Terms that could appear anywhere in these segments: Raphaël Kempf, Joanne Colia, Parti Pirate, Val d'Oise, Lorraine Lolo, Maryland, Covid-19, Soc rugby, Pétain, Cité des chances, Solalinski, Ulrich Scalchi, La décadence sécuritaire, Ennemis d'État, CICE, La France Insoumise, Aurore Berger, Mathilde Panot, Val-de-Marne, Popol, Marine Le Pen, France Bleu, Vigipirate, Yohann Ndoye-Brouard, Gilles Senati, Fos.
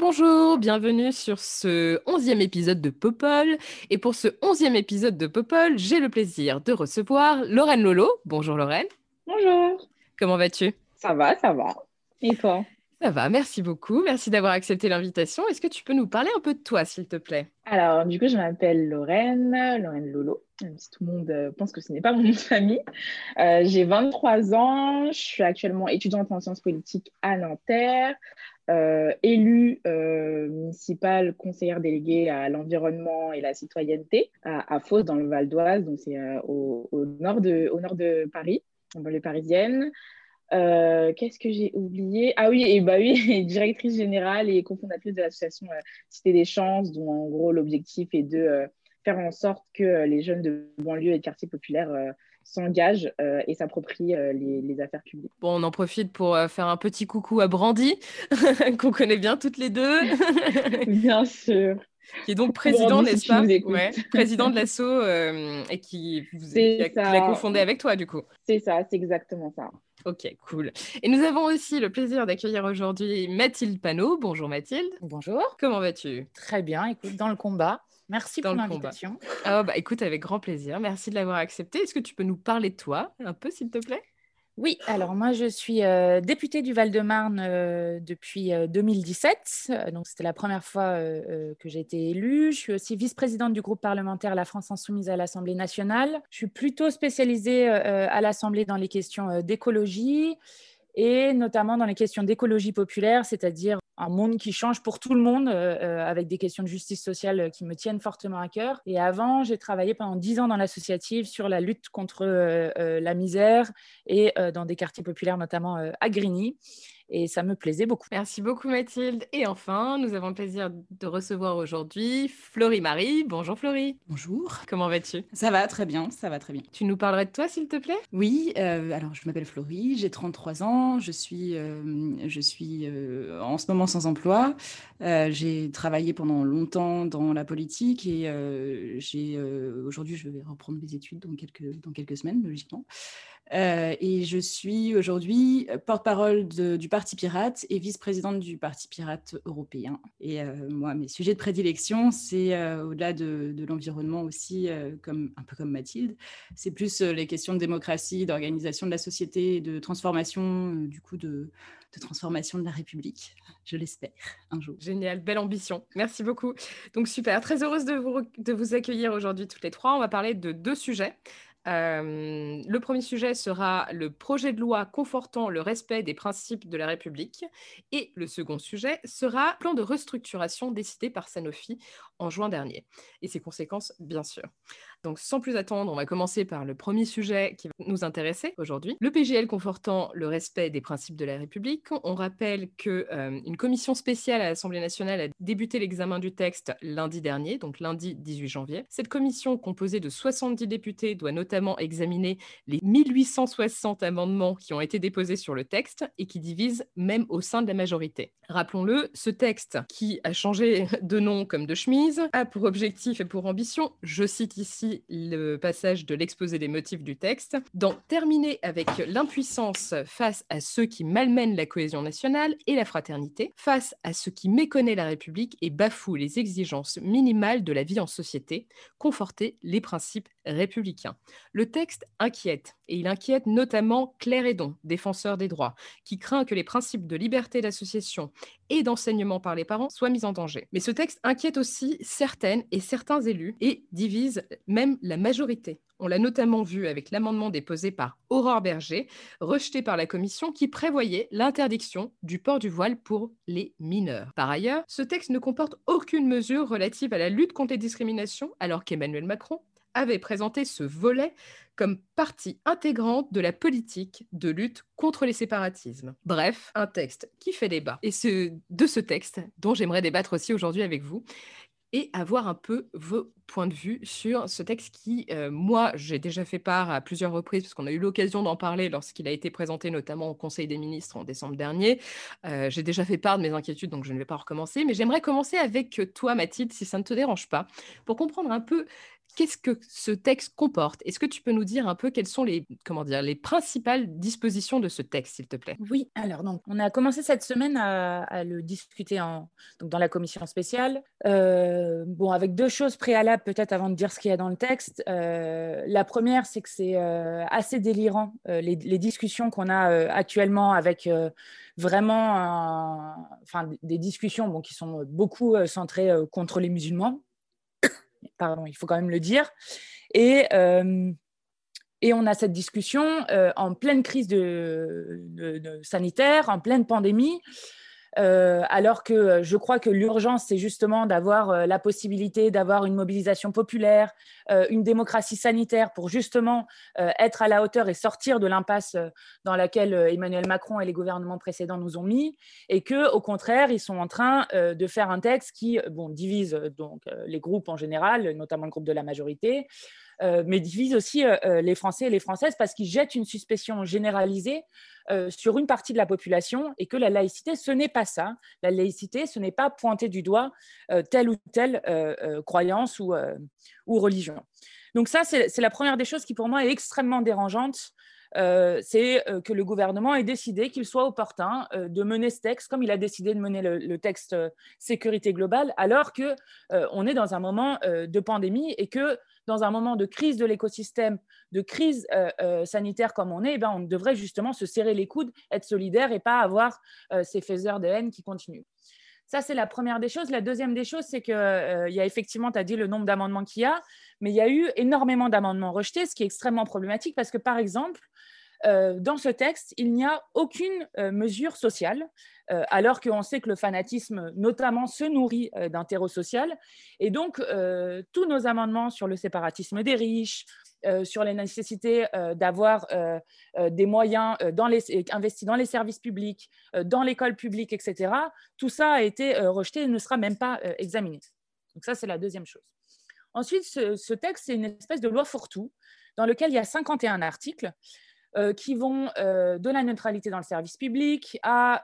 Bonjour, bienvenue sur ce 11e épisode de Popol. Et pour ce 11e épisode de Popol, j'ai le plaisir de recevoir Lorraine Lolo. Bonjour Lorraine. Bonjour. Comment vas-tu ? Ça va. Et toi ? Ça va, merci beaucoup. Merci d'avoir accepté l'invitation. Est-ce que tu peux nous parler un peu de toi, s'il te plaît ? Alors, du coup, je m'appelle Lorraine Lolo, même si tout le monde pense que ce n'est pas mon nom de famille. J'ai 23 ans, je suis actuellement étudiante en sciences politiques à Nanterre. Élue municipale, conseillère déléguée à l'environnement et la citoyenneté à Fos dans le Val d'Oise, donc c'est au nord de Paris, en banlieue parisienne. Qu'est-ce que j'ai oublié ? Ah oui, directrice générale et cofondatrice de l'association Cité des chances, dont en gros l'objectif est de faire en sorte que les jeunes de banlieue et de quartiers populaires s'engage et s'approprie les affaires publiques. Bon, on en profite pour faire un petit coucou à Brandy, qu'on connaît bien toutes les deux. Bien sûr. Qui est donc président, Brandy, n'est-ce pas ? Ouais, président de l'asso et qui l'a cofondé avec toi, du coup. C'est ça, c'est exactement ça. Ok, cool. Et nous avons aussi le plaisir d'accueillir aujourd'hui Mathilde Panot. Bonjour Mathilde. Bonjour. Comment vas-tu ? Très bien, écoute, dans le combat. Merci pour l'invitation. Ah, écoute, avec grand plaisir. Merci de l'avoir accepté. Est-ce que tu peux nous parler de toi un peu, s'il te plaît ? Oui, alors moi, je suis députée du Val-de-Marne depuis 2017. Donc, c'était la première fois que j'ai été élue. Je suis aussi vice-présidente du groupe parlementaire La France Insoumise à l'Assemblée nationale. Je suis plutôt spécialisée à l'Assemblée dans les questions d'écologie et notamment dans les questions d'écologie populaire, c'est-à-dire un monde qui change pour tout le monde, avec des questions de justice sociale qui me tiennent fortement à cœur. Et avant, j'ai travaillé pendant 10 ans dans l'associative sur la lutte contre la misère et dans des quartiers populaires, notamment à Grigny. Et ça me plaisait beaucoup. Merci beaucoup Mathilde. Et enfin, nous avons le plaisir de recevoir aujourd'hui Florie-Marie. Bonjour Florie. Bonjour. Comment vas-tu ? Ça va très bien. Tu nous parlerais de toi, s'il te plaît ? Oui, alors je m'appelle Florie, j'ai 33 ans, je suis en ce moment sans emploi. J'ai travaillé pendant longtemps dans la politique et aujourd'hui je vais reprendre mes études dans quelques semaines, logiquement. Et je suis aujourd'hui porte-parole du Parti Pirate et vice-présidente du Parti Pirate européen. Et moi, mes sujets de prédilection, c'est au-delà de l'environnement aussi, un peu comme Mathilde, c'est plus les questions de démocratie, d'organisation de la société, de transformation, de transformation de la République, je l'espère, un jour. Génial, belle ambition, merci beaucoup. Donc super, très heureuse de vous accueillir aujourd'hui toutes les trois. On va parler de 2 sujets. Le premier sujet sera le projet de loi confortant le respect des principes de la République et le second sujet sera le plan de restructuration décidé par Sanofi en juin dernier et ses conséquences bien sûr. Donc sans plus attendre, on va commencer par le premier sujet qui va nous intéresser aujourd'hui, le PGL confortant le respect des principes de la République. On rappelle qu'une commission spéciale à l'Assemblée nationale a débuté l'examen du texte lundi dernier, donc lundi 18 janvier. Cette commission composée de 70 députés doit notamment examiner les 1860 amendements qui ont été déposés sur le texte et qui divisent même au sein de la majorité. Rappelons-le, ce texte qui a changé de nom comme de chemise a pour objectif et pour ambition, je cite ici le passage de l'exposé des motifs du texte, d'en terminer avec l'impuissance face à ceux qui malmènent la cohésion nationale et la fraternité, face à ceux qui méconnaissent la République et bafouent les exigences minimales de la vie en société, conforter les principes républicains. Le texte inquiète, et il inquiète notamment Claire Hédon, défenseur des droits, qui craint que les principes de liberté d'association et d'enseignement par les parents soient mis en danger. Mais ce texte inquiète aussi certaines et certains élus et divise même la majorité. On l'a notamment vu avec l'amendement déposé par Aurore Berger, rejeté par la commission, qui prévoyait l'interdiction du port du voile pour les mineurs. Par ailleurs, ce texte ne comporte aucune mesure relative à la lutte contre les discriminations, alors qu'Emmanuel Macron avait présenté ce volet comme partie intégrante de la politique de lutte contre les séparatismes. Bref, un texte qui fait débat. Et c'est de ce texte dont j'aimerais débattre aussi aujourd'hui avec vous, et avoir un peu vos points de vue sur ce texte qui, moi, j'ai déjà fait part à plusieurs reprises, parce qu'on a eu l'occasion d'en parler lorsqu'il a été présenté, notamment au Conseil des ministres en décembre dernier. J'ai déjà fait part de mes inquiétudes, donc je ne vais pas recommencer. Mais j'aimerais commencer avec toi, Mathilde, si ça ne te dérange pas, pour comprendre un peu qu'est-ce que ce texte comporte. Est-ce que tu peux nous dire un peu quelles sont les, les principales dispositions de ce texte, s'il te plaît? Oui, alors donc, on a commencé cette semaine à le discuter dans la commission spéciale. Avec deux choses préalables peut-être avant de dire ce qu'il y a dans le texte. La première, c'est que c'est assez délirant, les discussions qu'on a actuellement avec des discussions qui sont beaucoup centrées contre les musulmans. Pardon, il faut quand même le dire. Et on a cette discussion en pleine crise de sanitaire, en pleine pandémie, alors que je crois que l'urgence, c'est justement d'avoir la possibilité d'avoir une mobilisation populaire, une démocratie sanitaire pour justement être à la hauteur et sortir de l'impasse dans laquelle Emmanuel Macron et les gouvernements précédents nous ont mis, et qu'au contraire, ils sont en train de faire un texte qui divise les groupes en général, notamment le groupe de la majorité, mais divise aussi les Français et les Françaises parce qu'ils jettent une suspicion généralisée sur une partie de la population, et que la laïcité, ce n'est pas ça. La laïcité, ce n'est pas pointer du doigt telle ou telle croyance ou religion. Donc ça, c'est la première des choses qui, pour moi, est extrêmement dérangeante. C'est que le gouvernement ait décidé qu'il soit opportun de mener ce texte, comme il a décidé de mener le texte sécurité globale, alors qu'on est dans un moment de pandémie, et que dans un moment de crise de l'écosystème, de crise sanitaire comme on est, on devrait justement se serrer les coudes, être solidaire et pas avoir ces faiseurs de haine qui continuent. Ça, c'est la première des choses. La deuxième des choses, c'est qu'il y a effectivement, tu as dit le nombre d'amendements qu'il y a, mais il y a eu énormément d'amendements rejetés, ce qui est extrêmement problématique parce que, par exemple, dans ce texte, il n'y a aucune mesure sociale, alors qu'on sait que le fanatisme, notamment, se nourrit d'un terreau social. Et donc, tous nos amendements sur le séparatisme des riches, sur les nécessités d'avoir des moyens investis dans les services publics, dans l'école publique, etc., tout ça a été rejeté et ne sera même pas examiné. Donc ça, c'est la deuxième chose. Ensuite, ce texte, c'est une espèce de loi fourre-tout dans lequel il y a 51 articles qui vont de la neutralité dans le service public à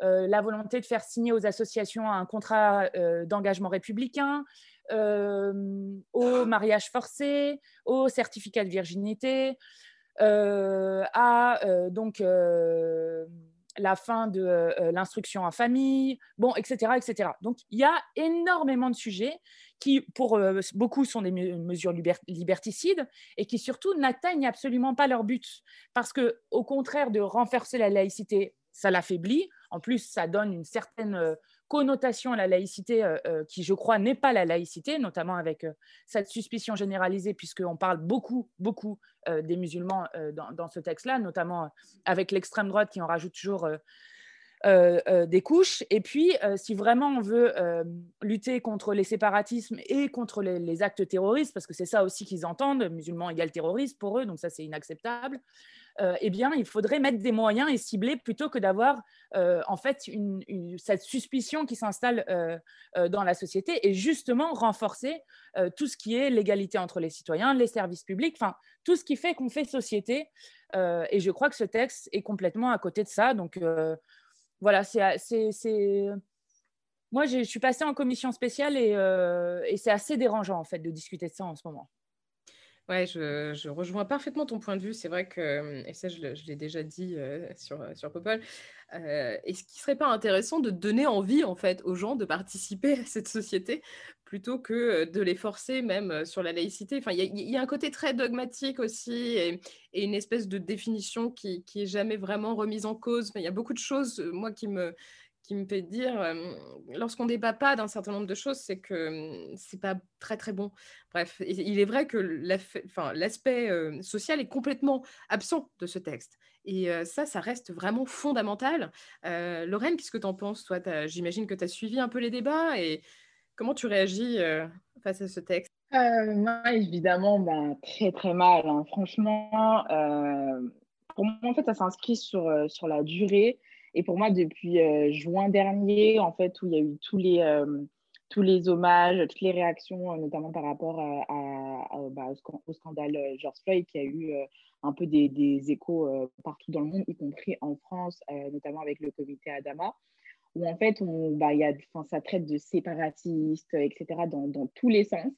la volonté de faire signer aux associations un contrat d'engagement républicain, au mariage forcé, au certificat de virginité, la fin de l'instruction en famille, etc., etc. Donc, il y a énormément de sujets qui, pour beaucoup, sont des mesures liberticides et qui, surtout, n'atteignent absolument pas leur but. Parce que, au contraire de renforcer la laïcité, ça l'affaiblit. En plus, ça donne une certaine connotation à la laïcité qui, je crois, n'est pas la laïcité, notamment avec cette suspicion généralisée, puisqu'on parle beaucoup des musulmans dans ce texte-là, notamment avec l'extrême droite qui en rajoute toujours des couches. Et puis, si vraiment on veut lutter contre les séparatismes et contre les actes terroristes, parce que c'est ça aussi qu'ils entendent, musulmans égale terroristes pour eux, donc ça c'est inacceptable, il faudrait mettre des moyens et cibler plutôt que d'avoir cette suspicion qui s'installe dans la société, et justement renforcer tout ce qui est l'égalité entre les citoyens, les services publics, tout ce qui fait qu'on fait société. Et je crois que ce texte est complètement à côté de ça, donc... Voilà, moi, je suis passée en commission spéciale et c'est assez dérangeant, en fait, de discuter de ça en ce moment. Ouais, je rejoins parfaitement ton point de vue. C'est vrai que, et ça, je l'ai déjà dit sur Popol, est-ce qu'il ne serait pas intéressant de donner envie, en fait, aux gens de participer à cette société plutôt que de les forcer même sur la laïcité? Il y a un côté très dogmatique aussi et une espèce de définition qui n'est jamais vraiment remise en cause. Il y a beaucoup de choses, moi, qui me fait dire, lorsqu'on débat pas d'un certain nombre de choses, c'est que c'est pas très très bon. Bref, il est vrai que l'aspect social est complètement absent de ce texte. Et ça reste vraiment fondamental. Lorraine, qu'est-ce que tu en penses, toi? J'imagine que tu as suivi un peu les débats, et comment tu réagis face à ce texte? Moi, évidemment, très très mal, hein. Franchement, pour moi, en fait, ça s'inscrit sur la durée. Et pour moi, depuis juin dernier, en fait, où il y a eu tous les hommages, toutes les réactions, notamment par rapport au scandale George Floyd, qui a eu un peu des échos partout dans le monde, y compris en France, notamment avec le comité Adama, où en fait, ça traite de séparatistes, etc., dans tous les sens.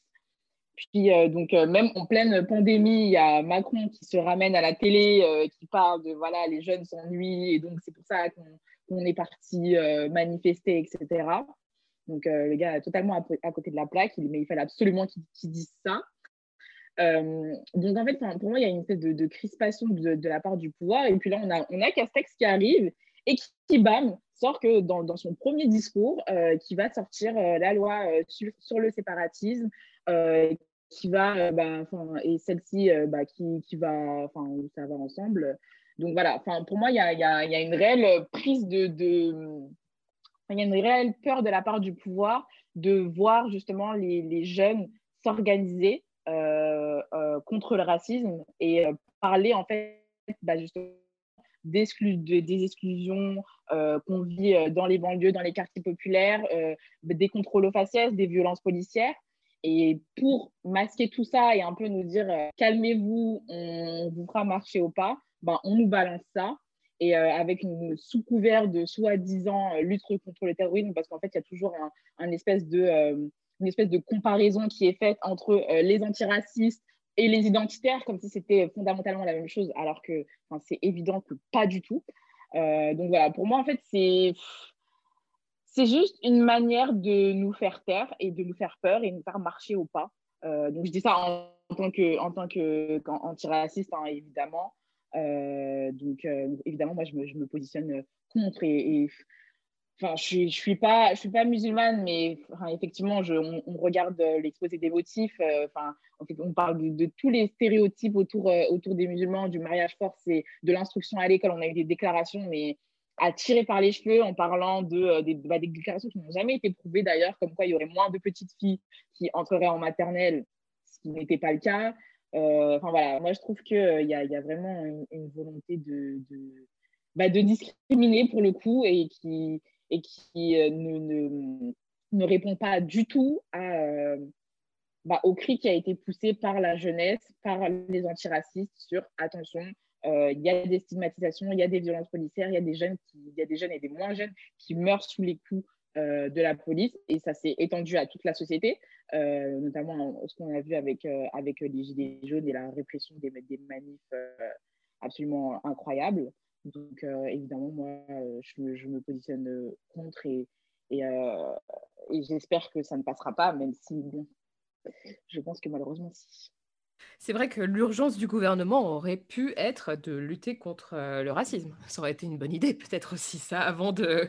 Puis, même en pleine pandémie, il y a Macron qui se ramène à la télé, qui parle de, voilà, les jeunes s'ennuient, et donc c'est pour ça qu'on est parti manifester, etc. Donc, le gars est totalement à côté de la plaque, mais il fallait absolument qu'il dise ça. Donc, en fait, pour moi, il y a une espèce de crispation de la part du pouvoir. Et puis là, on a Castex qui arrive et qui bam, sort que dans son premier discours, qui va sortir la loi sur le séparatisme, qui va, et celle-ci, qui va, ça va ensemble. Donc, voilà, pour moi, il y a une réelle prise il y a une réelle peur de la part du pouvoir de voir justement les jeunes s'organiser contre le racisme et parler en fait justement des exclusions qu'on vit dans les banlieues, dans les quartiers populaires, des contrôles aux faciès, des violences policières. Et pour masquer tout ça et un peu nous dire « calmez-vous, on vous fera marcher au pas », on nous balance ça. Et avec une sous-couvert de soi-disant lutte contre le terrorisme, parce qu'en fait, il y a toujours une espèce de comparaison qui est faite entre les antiracistes et les identitaires, comme si c'était fondamentalement la même chose, alors que c'est évident que pas du tout. Donc voilà, pour moi, en fait, c'est juste une manière de nous faire taire et de nous faire peur et nous faire marcher au pas. Donc je dis ça en tant qu'antiraciste, hein, évidemment. Évidemment, moi, je me positionne contre et je suis pas musulmane, mais effectivement, on regarde l'exposé des motifs. En fait, on parle de tous les stéréotypes autour des musulmans, du mariage forcé, de l'instruction à l'école. On a eu des déclarations, mais à tirer par les cheveux en parlant des déclarations qui n'ont jamais été prouvées d'ailleurs, comme quoi il y aurait moins de petites filles qui entreraient en maternelle, ce qui n'était pas le cas. Voilà, moi je trouve qu'il y a vraiment une volonté de discriminer pour le coup et qui ne répond pas du tout au cri qui a été poussé par la jeunesse, par les antiracistes sur attention, il y a des stigmatisations, il y a des violences policières, il y a des jeunes et des moins jeunes qui meurent sous les coups de la police, et ça s'est étendu à toute la société, notamment ce qu'on a vu avec les gilets jaunes et la répression des manifs absolument incroyables. Donc évidemment, moi je me positionne contre et j'espère que ça ne passera pas, même si je pense que malheureusement si. C'est vrai que l'urgence du gouvernement aurait pu être de lutter contre le racisme. Ça aurait été une bonne idée, peut-être aussi, ça, avant de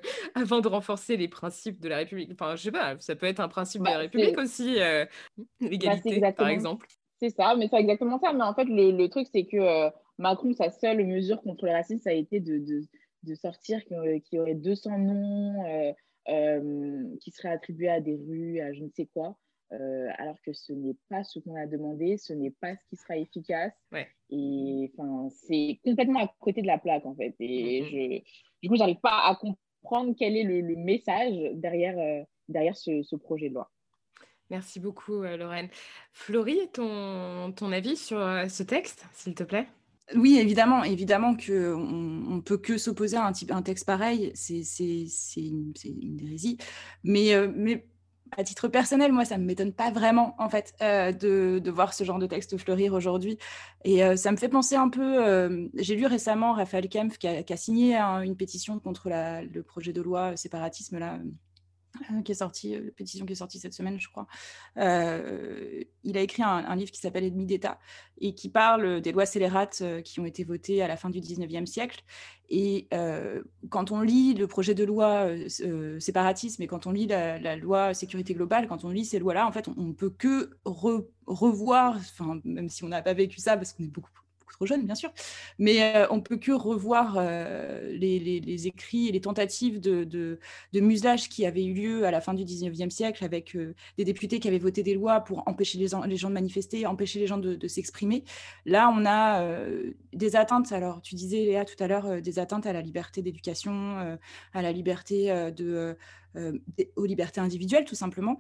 renforcer les principes de la République. Enfin, je sais pas, ça peut être un principe de la République aussi, l'égalité, par exemple. C'est ça, mais c'est exactement ça. Mais en fait, le truc, c'est que Macron, sa seule mesure contre le racisme, ça a été de sortir qu'il y aurait 200 noms qui seraient attribués à des rues, à je ne sais quoi. Alors que ce n'est pas ce qu'on a demandé, ce n'est pas ce qui sera efficace. Ouais. Et c'est complètement à côté de la plaque, en fait. Et du coup, je n'arrive pas à comprendre quel est le message derrière ce projet de loi. Merci beaucoup, Lorraine. Florie, ton avis sur ce texte, s'il te plaît ? Oui, évidemment qu'on ne peut que s'opposer à un texte pareil. C'est une hérésie. Mais à titre personnel, moi, ça ne m'étonne pas vraiment, en fait, de voir ce genre de texte fleurir aujourd'hui. Et ça me fait penser un peu... j'ai lu récemment Raphaël Kempf qui a signé une pétition contre le projet de loi séparatisme, là, pétition qui est sortie cette semaine, je crois. Il a écrit un livre qui s'appelle « Ennemis d'État » et qui parle des lois scélérates qui ont été votées à la fin du XIXe siècle. Et quand on lit le projet de loi séparatisme et quand on lit la loi sécurité globale, quand on lit ces lois-là, en fait, on ne peut que revoir, même si on n'a pas vécu ça, parce qu'on est beaucoup trop jeune, bien sûr, mais on ne peut que revoir les écrits et les tentatives de muselage qui avaient eu lieu à la fin du 19e siècle avec des députés qui avaient voté des lois pour empêcher les gens de manifester, empêcher les gens de s'exprimer. Là, on a des atteintes, alors tu disais, Léa, tout à l'heure, des atteintes à la liberté d'éducation, à la liberté aux libertés individuelles, tout simplement.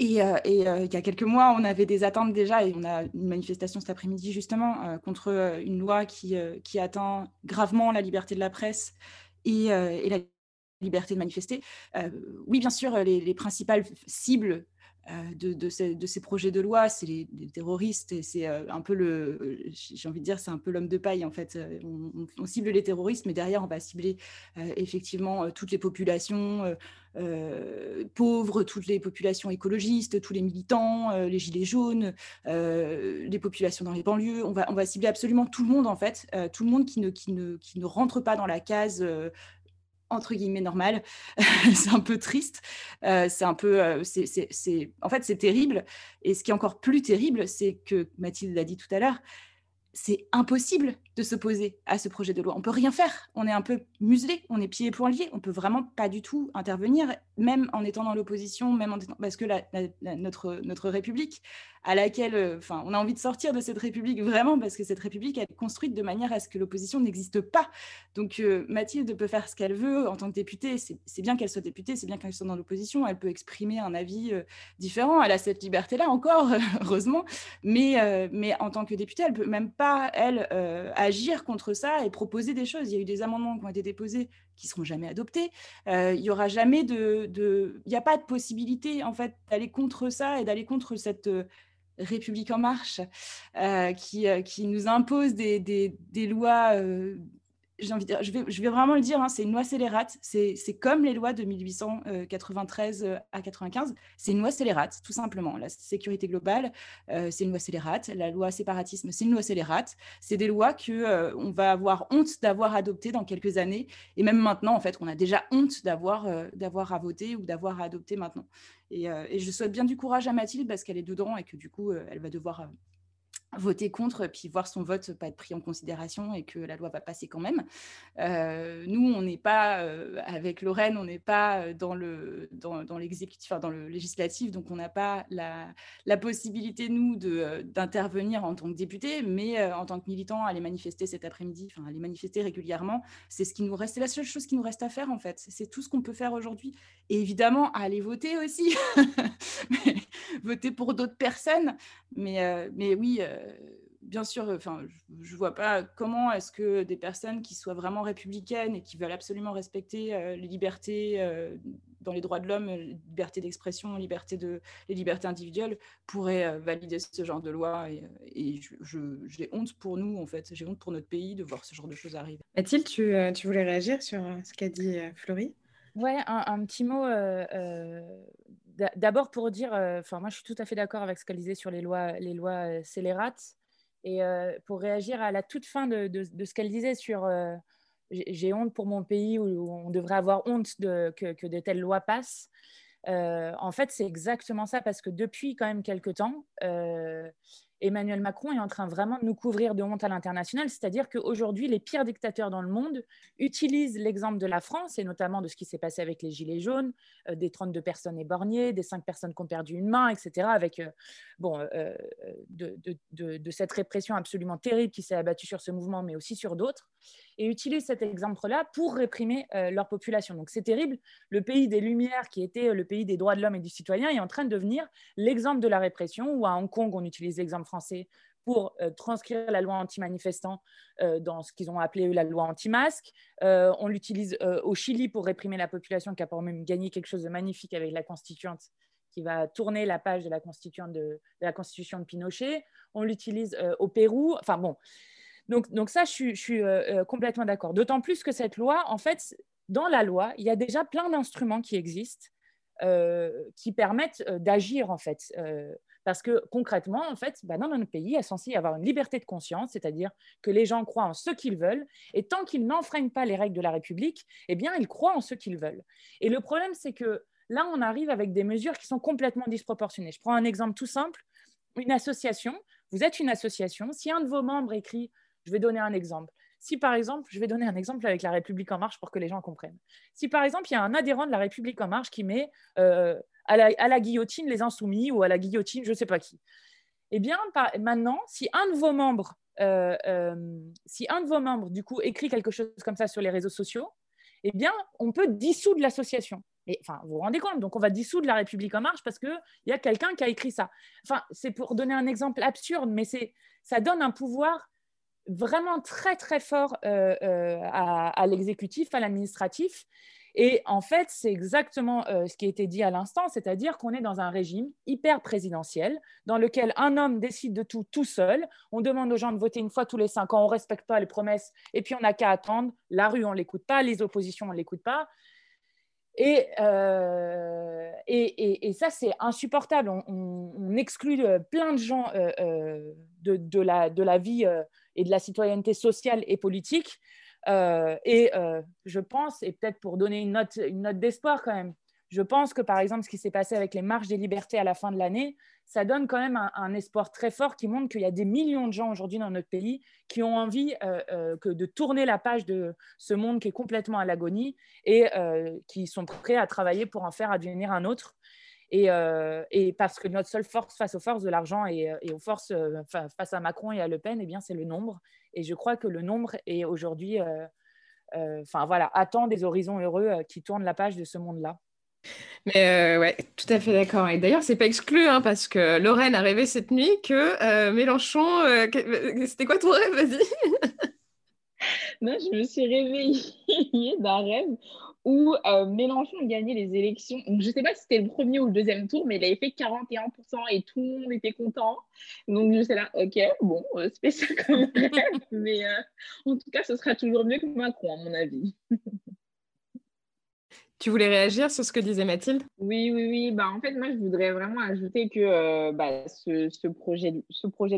Et il y a quelques mois, on avait des atteintes déjà, et on a une manifestation cet après-midi justement contre une loi qui atteint gravement la liberté de la presse et la liberté de manifester. Oui, bien sûr, les principales cibles de ces projets de loi, c'est les terroristes, et c'est un peu j'ai envie de dire, c'est un peu l'homme de paille en fait. On cible les terroristes, mais derrière on va cibler effectivement toutes les populations pauvres, toutes les populations écologistes, tous les militants, les gilets jaunes, les populations dans les banlieues. On va cibler absolument tout le monde en fait, tout le monde qui ne rentre pas dans la case entre guillemets normal. C'est un peu triste, en fait c'est terrible, et ce qui est encore plus terrible, c'est que Mathilde l'a dit tout à l'heure, c'est impossible de s'opposer à ce projet de loi, on peut rien faire, on est un peu muselé, on est pieds et poings liés, on peut vraiment pas du tout intervenir, même en étant dans l'opposition, parce que notre République à laquelle, enfin, on a envie de sortir de cette République vraiment, parce que cette République elle est construite de manière à ce que l'opposition n'existe pas. Donc Mathilde peut faire ce qu'elle veut en tant que députée, c'est bien qu'elle soit députée, c'est bien qu'elle soit dans l'opposition, elle peut exprimer un avis différent, elle a cette liberté-là encore, heureusement, mais en tant que députée, elle peut même pas, agir contre ça et proposer des choses. Il y a eu des amendements qui ont été déposés qui ne seront jamais adoptés. Il n'y aura jamais il n'y a pas de possibilité en fait, d'aller contre ça et d'aller contre cette République en marche qui nous impose des lois. J'ai envie de dire, je vais vraiment le dire, hein, c'est une loi scélérate. C'est comme les lois de 1893 à 95. C'est une loi scélérate, tout simplement. La sécurité globale, c'est une loi scélérate. La loi séparatisme, c'est une loi scélérate. C'est des lois qu'on va avoir honte d'avoir adoptées dans quelques années. Et même maintenant, en fait, on a déjà honte d'avoir à voter ou d'avoir à adopter maintenant. Et je souhaite bien du courage à Mathilde parce qu'elle est dedans et que du coup, elle va devoir... voter contre, puis voir son vote pas être pris en considération et que la loi va passer quand même. Nous, on n'est pas, avec Lorraine, on n'est pas dans l'exécutif, enfin, dans le législatif, donc on n'a pas la possibilité, nous, d'intervenir en tant que député, mais en tant que militant, aller manifester cet après-midi, enfin, aller manifester régulièrement, c'est ce qui nous reste, c'est la seule chose qui nous reste à faire, en fait. C'est tout ce qu'on peut faire aujourd'hui. Et évidemment, aller voter aussi. Voter pour d'autres personnes, mais oui, bien sûr, enfin, je ne vois pas comment est-ce que des personnes qui soient vraiment républicaines et qui veulent absolument respecter les libertés dans les droits de l'homme, liberté d'expression, les libertés individuelles, pourraient valider ce genre de loi. Et j'ai honte pour nous, en fait. J'ai honte pour notre pays de voir ce genre de choses arriver. Mathilde, tu voulais réagir sur ce qu'a dit Florie ? Ouais, un petit mot... D'abord pour dire, moi je suis tout à fait d'accord avec ce qu'elle disait sur les lois scélérates, et pour réagir à la toute fin de ce qu'elle disait sur j'ai honte pour mon pays, ou on devrait avoir honte que de telles lois passent, en fait c'est exactement ça, parce que depuis quand même quelques temps, Emmanuel Macron est en train vraiment de nous couvrir de honte à l'international, c'est-à-dire qu'aujourd'hui les pires dictateurs dans le monde utilisent l'exemple de la France, et notamment de ce qui s'est passé avec les gilets jaunes, des 32 personnes éborgnées, des 5 personnes qui ont perdu une main, etc., avec de cette répression absolument terrible qui s'est abattue sur ce mouvement, mais aussi sur d'autres, et utilisent cet exemple-là pour réprimer leur population. Donc c'est terrible, le pays des Lumières qui était le pays des droits de l'homme et du citoyen est en train de devenir l'exemple de la répression, où à Hong Kong on utilise l'exemple français pour transcrire la loi anti-manifestant dans ce qu'ils ont appelé la loi anti-masque. On l'utilise au Chili pour réprimer la population, qui a quand même gagné quelque chose de magnifique avec la Constituante, qui va tourner la page de la Constitution de Pinochet. On l'utilise au Pérou. Enfin bon, donc ça, je suis complètement d'accord. D'autant plus que cette loi, en fait, dans la loi, il y a déjà plein d'instruments qui existent qui permettent d'agir, en fait. Parce que concrètement, en fait, dans notre pays, il est censé y avoir une liberté de conscience, c'est-à-dire que les gens croient en ce qu'ils veulent, et tant qu'ils n'enfreignent pas les règles de la République, eh bien, ils croient en ce qu'ils veulent. Et le problème, c'est que là, on arrive avec des mesures qui sont complètement disproportionnées. Je prends un exemple tout simple, une association Vous êtes une association. Si un de vos membres écrit, je vais donner un exemple. Si par exemple, je vais donner un exemple avec La République En Marche pour que les gens comprennent. Si par exemple, il y a un adhérent de La République En Marche qui met à la guillotine les Insoumis ou à la guillotine je ne sais pas qui. Eh bien, maintenant, si un de vos membres, du coup, écrit quelque chose comme ça sur les réseaux sociaux, eh bien, on peut dissoudre l'association. Enfin, vous vous rendez compte, donc on va dissoudre La République En Marche parce qu'il y a quelqu'un qui a écrit ça. Enfin, c'est pour donner un exemple absurde, mais ça donne un pouvoir vraiment très, très fort à l'exécutif, à l'administratif. Et en fait, c'est exactement ce qui a été dit à l'instant, c'est-à-dire qu'on est dans un régime hyper présidentiel dans lequel un homme décide de tout seul. On demande aux gens de voter une fois tous les 5 ans, on ne respecte pas les promesses et puis on n'a qu'à attendre. La rue, on ne l'écoute pas, les oppositions, on ne l'écoute pas. Et ça, c'est insupportable. On exclut plein de gens de la vie et de la citoyenneté sociale et politique. Je pense, et peut-être pour donner une note d'espoir quand même, je pense que par exemple ce qui s'est passé avec les marches des libertés à la fin de l'année, ça donne quand même un espoir très fort qui montre qu'il y a des millions de gens aujourd'hui dans notre pays qui ont envie de tourner la page de ce monde qui est complètement à l'agonie et qui sont prêts à travailler pour en faire advenir un autre. Et parce que notre seule force face aux forces de l'argent et aux forces face à Macron et à Le Pen, eh bien, c'est le nombre. Et je crois que le nombre est aujourd'hui, attend des horizons heureux qui tournent la page de ce monde-là. Mais ouais, tout à fait d'accord. Et d'ailleurs, c'est pas exclu, hein, parce que Lorraine a rêvé cette nuit que Mélenchon. C'était quoi ton rêve? Vas-y. Non, je me suis réveillée d'un rêve où Mélenchon gagnait les élections. Donc, je ne sais pas si c'était le premier ou le deuxième tour, mais il avait fait 41% et tout le monde était content. Donc, je sais là, ok, bon, c'est ça comme rêve, mais en tout cas, ce sera toujours mieux que Macron, à mon avis. Tu voulais réagir sur ce que disait Mathilde? Oui. Bah, en fait, moi, je voudrais vraiment ajouter que ce projet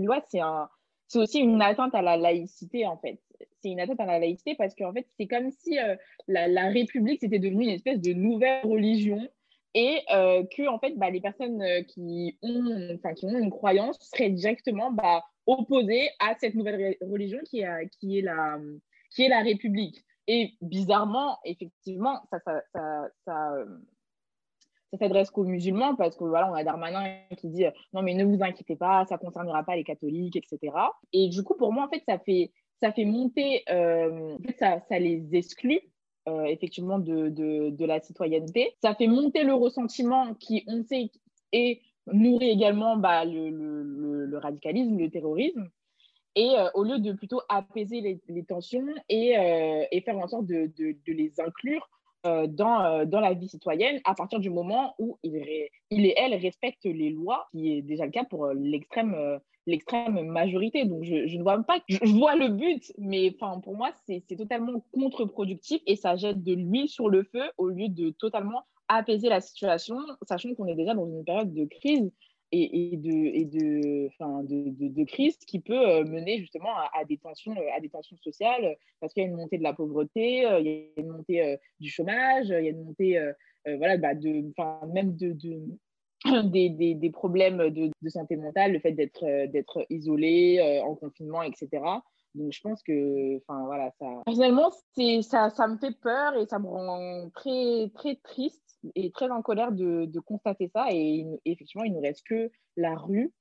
de loi, c'est aussi une atteinte à la laïcité, en fait. C'est une atteinte à la laïcité parce qu'en fait, c'est comme si la République, c'était devenu une espèce de nouvelle religion et que en fait, les personnes qui ont une croyance seraient directement opposées à cette nouvelle religion qui est la République. Et bizarrement, effectivement, ça s'adresse qu'aux musulmans parce que voilà, on a Darmanin qui dit « Non, mais ne vous inquiétez pas, ça ne concernera pas les catholiques, etc. » Et du coup, pour moi, en fait, ça fait monter, ça les exclut effectivement de la citoyenneté. Ça fait monter le ressentiment qui, on sait, et nourrit également le radicalisme, le terrorisme. Et au lieu de plutôt apaiser les tensions et faire en sorte de les inclure dans la vie citoyenne à partir du moment où il et elle respectent les lois, qui est déjà le cas pour l'extrême majorité. Donc, je ne vois même pas, je vois le but, mais pour moi, c'est totalement contre-productif et ça jette de l'huile sur le feu au lieu de totalement apaiser la situation, sachant qu'on est déjà dans une période de crise et de crise qui peut mener justement à des tensions sociales parce qu'il y a une montée de la pauvreté, il y a une montée du chômage, il y a une montée des problèmes de santé mentale, le fait d'être isolé, en confinement, etc. Donc je pense que personnellement ça me fait peur et ça me rend très très triste et très en colère de constater ça et effectivement il ne nous reste que la rue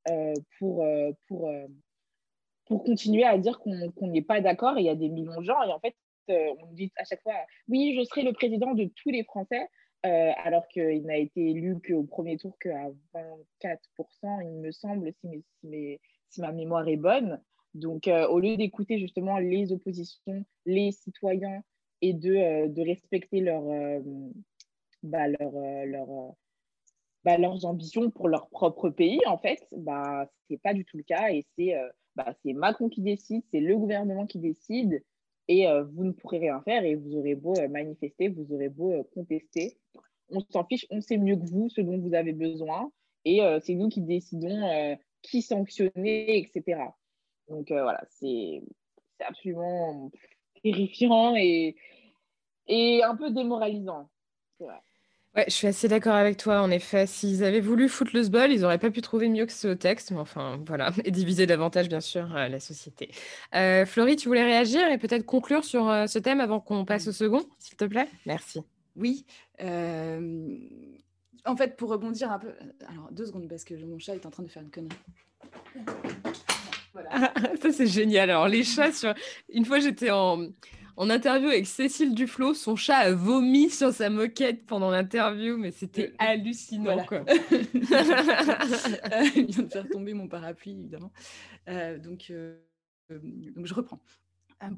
pour continuer à dire qu'on n'est pas d'accord et il y a des millions de gens et en fait on dit à chaque fois oui je serai le président de tous les Français alors qu'il n'a été élu qu'au premier tour qu'à 24% il me semble si ma mémoire est bonne. Donc, au lieu d'écouter justement les oppositions, les citoyens et de respecter leurs ambitions pour leur propre pays, en fait, ce n'est pas du tout le cas. Et c'est Macron qui décide, c'est le gouvernement qui décide et vous ne pourrez rien faire et vous aurez beau manifester, vous aurez beau contester. On s'en fiche, on sait mieux que vous ce dont vous avez besoin et c'est nous qui décidons qui sanctionner, etc. Donc c'est absolument terrifiant et un peu démoralisant. C'est vrai. Ouais, je suis assez d'accord avec toi. En effet, s'ils avaient voulu foutre le sbal, ils n'auraient pas pu trouver mieux que ce texte. Mais enfin, voilà. Et diviser davantage, bien sûr, la société. Florie, tu voulais réagir et peut-être conclure sur ce thème avant qu'on passe au second, s'il te plaît? Merci. Oui. En fait, pour rebondir un peu... Alors, 2 secondes, parce que mon chat est en train de faire une connerie. Voilà. Ah, ça, c'est génial. Alors, les chats sur... Une fois, j'étais en interview avec Cécile Duflot, son chat a vomi sur sa moquette pendant l'interview, mais c'était hallucinant. Voilà. Quoi. Il vient de faire tomber mon parapluie, évidemment. Donc je reprends.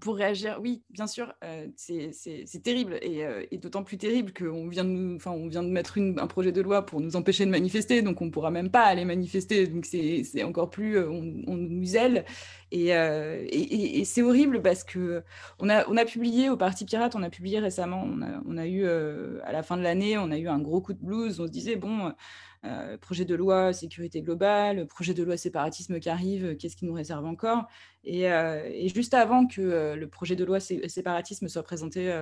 Pour réagir, oui, bien sûr, c'est terrible et d'autant plus terrible qu'on vient de, on vient de mettre un projet de loi pour nous empêcher de manifester, donc on ne pourra même pas aller manifester, donc c'est encore plus, on nous muselle et c'est horrible parce que on a publié au Parti Pirate, on a publié récemment, on a eu à la fin de l'année, on a eu un gros coup de blues, on se disait bon. Projet de loi sécurité globale, projet de loi séparatisme qui arrive, qu'est-ce qui nous réserve encore et juste avant que le projet de loi séparatisme soit présenté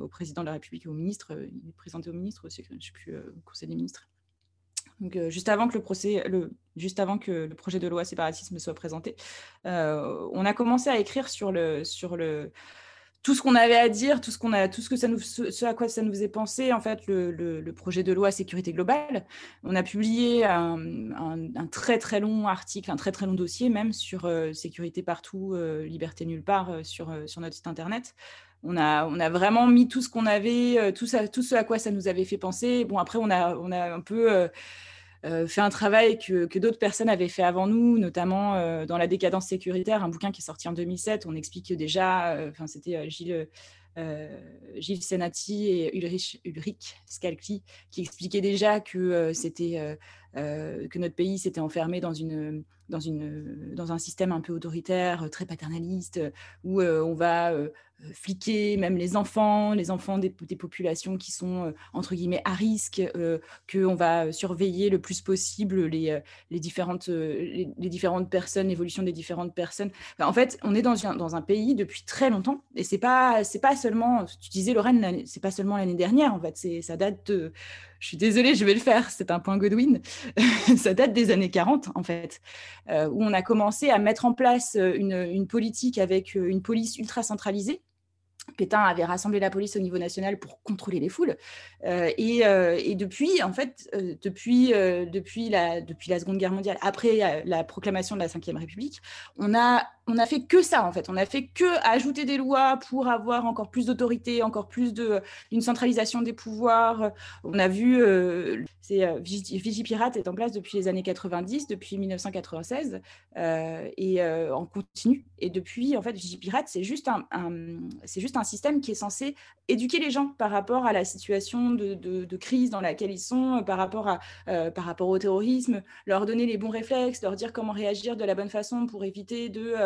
au président de la République et au ministre, il est présenté au ministre aussi, je ne sais plus, au Conseil des ministres. Donc, juste avant que le projet de loi séparatisme soit présenté, on a commencé à écrire sur le tout ce qu'on avait à dire, ce à quoi ça nous faisait penser, en fait, le projet de loi sécurité globale. On a publié un très très long article, un très très long dossier même sur sécurité partout, liberté nulle part sur notre site internet. On a vraiment mis tout ce qu'on avait, tout ce à quoi ça nous avait fait penser. Bon, après on a un peu fait un travail que d'autres personnes avaient fait avant nous, notamment dans La décadence sécuritaire, un bouquin qui est sorti en 2007. On explique déjà, c'était Gilles Senati et Ulrich Scalchi qui expliquaient déjà que notre pays s'était enfermé dans un système un peu autoritaire, très paternaliste, où on va fliquer même les enfants des populations qui sont entre guillemets à risque, qu'on va surveiller le plus possible les différentes personnes, l'évolution des différentes personnes. Enfin, en fait, on est dans un pays depuis très longtemps, et c'est pas seulement, tu disais Lorraine, c'est pas seulement l'année dernière, en fait, ça date de... Je suis désolée, je vais le faire, c'est un point Godwin. Ça date des années 40, en fait, où on a commencé à mettre en place une politique avec une police ultra centralisée. Pétain avait rassemblé la police au niveau national pour contrôler les foules. Et depuis, en fait, depuis la Seconde Guerre mondiale, après la proclamation de la Ve République, on a fait que ça, en fait. On a fait que ajouter des lois pour avoir encore plus d'autorité, encore plus une centralisation des pouvoirs. On a vu, Vigipirate est en place depuis les années 90, depuis 1996, et en continu. Et depuis, en fait, Vigipirate, c'est juste un système qui est censé éduquer les gens par rapport à la situation de crise dans laquelle ils sont, par rapport au terrorisme, leur donner les bons réflexes, leur dire comment réagir de la bonne façon pour éviter de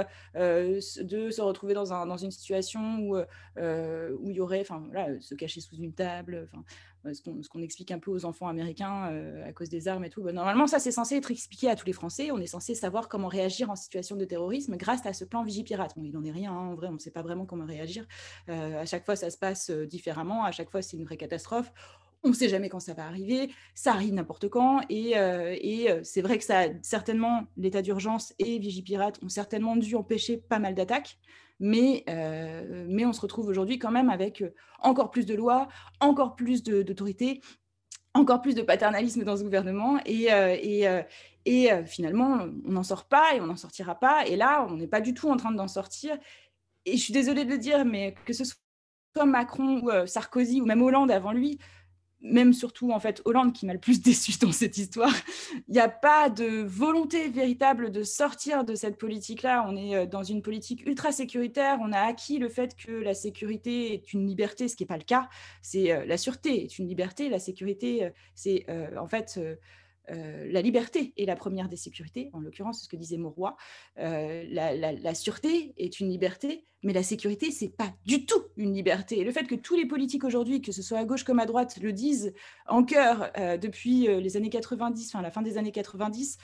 se retrouver dans une situation où il y aurait, se cacher sous une table, ce qu'on explique un peu aux enfants américains à cause des armes et tout. Normalement, ça, c'est censé être expliqué à tous les Français. On est censé savoir comment réagir en situation de terrorisme grâce à ce plan Vigipirate. Bon, il n'en est rien, hein, en vrai, on ne sait pas vraiment comment réagir. À chaque fois, ça se passe différemment. À chaque fois, c'est une vraie catastrophe. On ne sait jamais quand ça va arriver. Ça arrive n'importe quand. Et c'est vrai que ça, certainement, l'état d'urgence et Vigipirate ont certainement dû empêcher pas mal d'attaques. Mais on se retrouve aujourd'hui quand même avec encore plus de lois, encore plus d'autorité, encore plus de paternalisme dans ce gouvernement et finalement on n'en sort pas et on n'en sortira pas et là on n'est pas du tout en train d'en sortir et je suis désolée de le dire mais que ce soit Macron ou Sarkozy ou même Hollande avant lui, même surtout en fait Hollande qui m'a le plus déçu dans cette histoire, il n'y a pas de volonté véritable de sortir de cette politique-là. On est dans une politique ultra sécuritaire, on a acquis le fait que la sécurité est une liberté, ce qui n'est pas le cas, c'est la sûreté est une liberté, la sécurité c'est en fait... la liberté est la première des sécurités, en l'occurrence, ce que disait Mauroy. La sûreté est une liberté, mais la sécurité, c'est pas du tout une liberté. Et le fait que tous les politiques aujourd'hui, que ce soit à gauche comme à droite, le disent en chœur depuis les années 90, enfin la fin des années 90,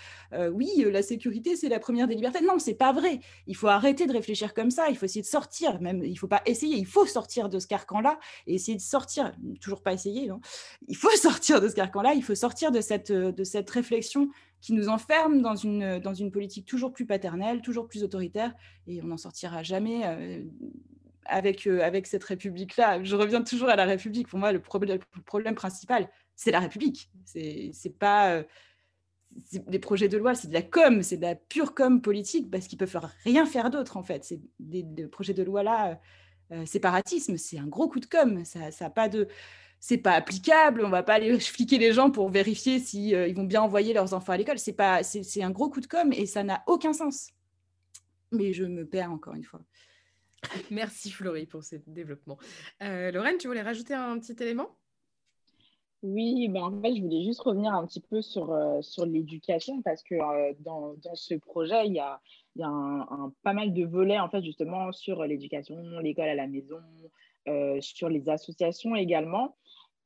oui, la sécurité, c'est la première des libertés. Non, c'est pas vrai. Il faut arrêter de réfléchir comme ça. Il faut essayer de sortir. Même, il faut pas essayer. Il faut sortir de ce carcan-là et essayer de sortir. Toujours pas essayer, non. Il faut sortir de ce carcan-là. Il faut sortir de cette réflexion qui nous enferme dans une politique toujours plus paternelle, toujours plus autoritaire, et on n'en sortira jamais avec cette République-là. Je reviens toujours à la République. Pour moi, le problème principal, c'est la République. C'est pas des projets de loi, c'est de la com, c'est de la pure com politique, parce qu'ils ne peuvent rien faire d'autre, en fait. C'est des projets de loi-là, séparatisme, c'est un gros coup de com', ça n'a pas de... C'est pas applicable, on va pas aller fliquer les gens pour vérifier si ils vont bien envoyer leurs enfants à l'école. C'est un gros coup de com' et ça n'a aucun sens. Mais je me perds encore une fois. Merci Florie pour ce développement. Lorraine, tu voulais rajouter un petit élément ? Oui, ben en fait, je voulais juste revenir un petit peu sur l'éducation, parce que dans ce projet, il y a pas mal de volets, en fait, justement, sur l'éducation, l'école à la maison, sur les associations également.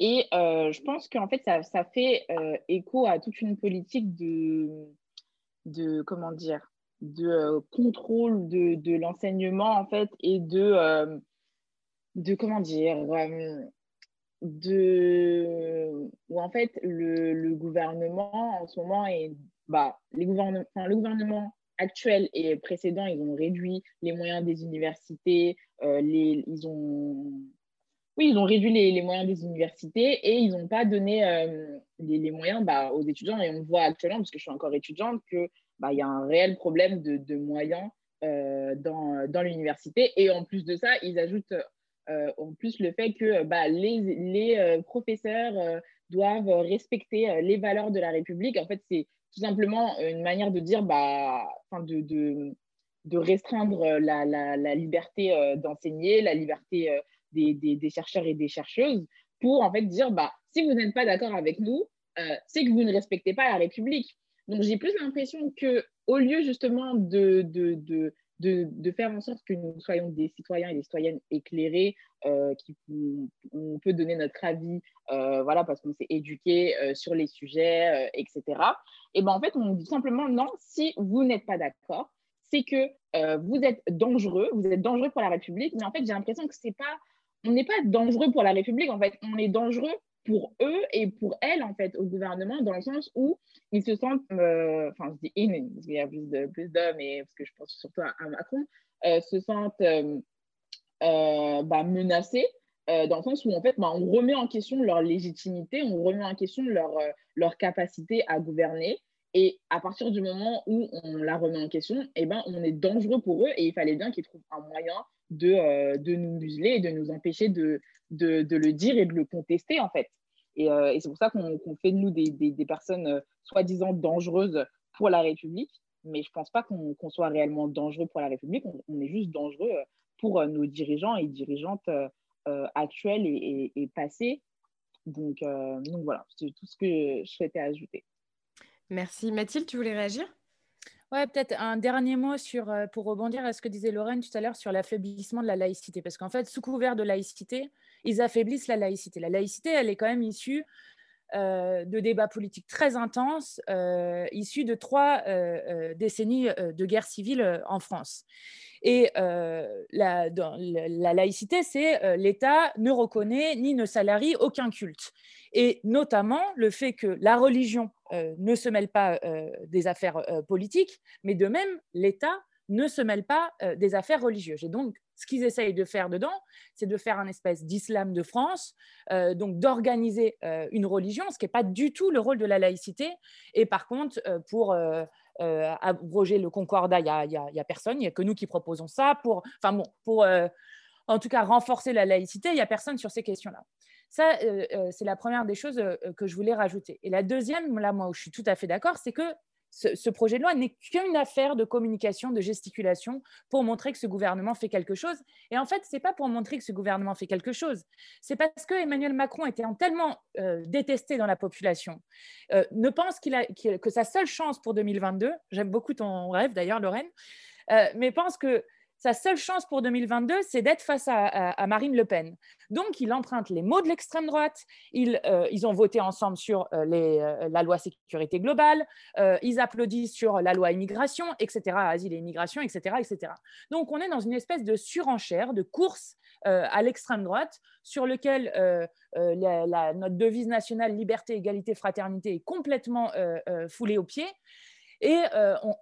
Et je pense qu'en fait, ça fait écho à toute une politique de contrôle de l'enseignement, en fait, et où en fait le gouvernement en ce moment le gouvernement actuel et précédent, ils ont réduit les moyens des universités, ils ont réduit les moyens des universités, et ils n'ont pas donné les moyens aux étudiants. Et on voit actuellement, parce que je suis encore étudiante, que il y a un réel problème de moyens dans l'université. Et en plus de ça, ils ajoutent en plus le fait que les professeurs doivent respecter les valeurs de la République. En fait, c'est tout simplement une manière de dire de restreindre la liberté d'enseigner, la liberté des chercheurs et des chercheuses, pour en fait dire si vous n'êtes pas d'accord avec nous, c'est que vous ne respectez pas la République. Donc j'ai plus l'impression que, au lieu justement de faire en sorte que nous soyons des citoyens et des citoyennes éclairés, on peut donner notre avis, parce qu'on s'est éduqué sur les sujets, etc. Et en fait, on dit simplement non, si vous n'êtes pas d'accord, c'est que vous êtes dangereux pour la République. Mais en fait, j'ai l'impression que on n'est pas dangereux pour la République, en fait, on est dangereux pour eux et pour elles, en fait, au gouvernement, dans le sens où ils se sentent, je dis parce qu'il y a plus d'hommes, et parce que je pense surtout à Macron, se sentent menacés, dans le sens où, en fait, on remet en question leur légitimité, on remet en question leur capacité à gouverner, et à partir du moment où on la remet en question, on est dangereux pour eux, et il fallait bien qu'ils trouvent un moyen de nous museler et de nous empêcher de le dire et de le contester, en fait. Et c'est pour ça qu'on fait de nous des personnes soi-disant dangereuses pour la République, mais je ne pense pas qu'on soit réellement dangereux pour la République, on est juste dangereux pour nos dirigeants et dirigeantes actuels et passés. Donc voilà, c'est tout ce que je souhaitais ajouter. Merci. Mathilde, tu voulais réagir ? Ouais, peut-être un dernier mot pour rebondir à ce que disait Lorraine tout à l'heure sur l'affaiblissement de la laïcité. Parce qu'en fait, sous couvert de laïcité, ils affaiblissent la laïcité. La laïcité, elle est quand même issue de débats politiques très intenses, issus de 3 décennies de guerre civile en France. Et la laïcité, c'est l'État ne reconnaît ni ne salarie aucun culte. Et notamment le fait que la religion ne se mêle pas des affaires politiques, mais de même, l'État ne se mêle pas des affaires religieuses. Et donc, ce qu'ils essayent de faire dedans, c'est de faire un espèce d'islam de France, donc d'organiser une religion, ce qui n'est pas du tout le rôle de la laïcité. Et par contre, pour abroger le concordat, il n'y a personne, il n'y a que nous qui proposons ça. Pour en tout cas renforcer la laïcité, il n'y a personne sur ces questions-là. Ça, c'est la première des choses que je voulais rajouter. Et la deuxième, là, moi, où je suis tout à fait d'accord, c'est que ce projet de loi n'est qu'une affaire de communication, de gesticulation, pour montrer que ce gouvernement fait quelque chose. Et en fait, ce n'est pas pour montrer que ce gouvernement fait quelque chose. C'est parce que Emmanuel Macron était tellement détesté dans la population, ne pense que sa seule chance pour 2022, j'aime beaucoup ton rêve d'ailleurs, Lorraine, mais pense que sa seule chance pour 2022, c'est d'être face à Marine Le Pen. Donc, il emprunte les mots de l'extrême droite, ils ont voté ensemble sur la loi sécurité globale, ils applaudissent sur la loi immigration, etc., asile et immigration, etc., etc. Donc, on est dans une espèce de surenchère, de course à l'extrême droite, sur lequel notre devise nationale, liberté, égalité, fraternité, est complètement foulée aux pieds. Et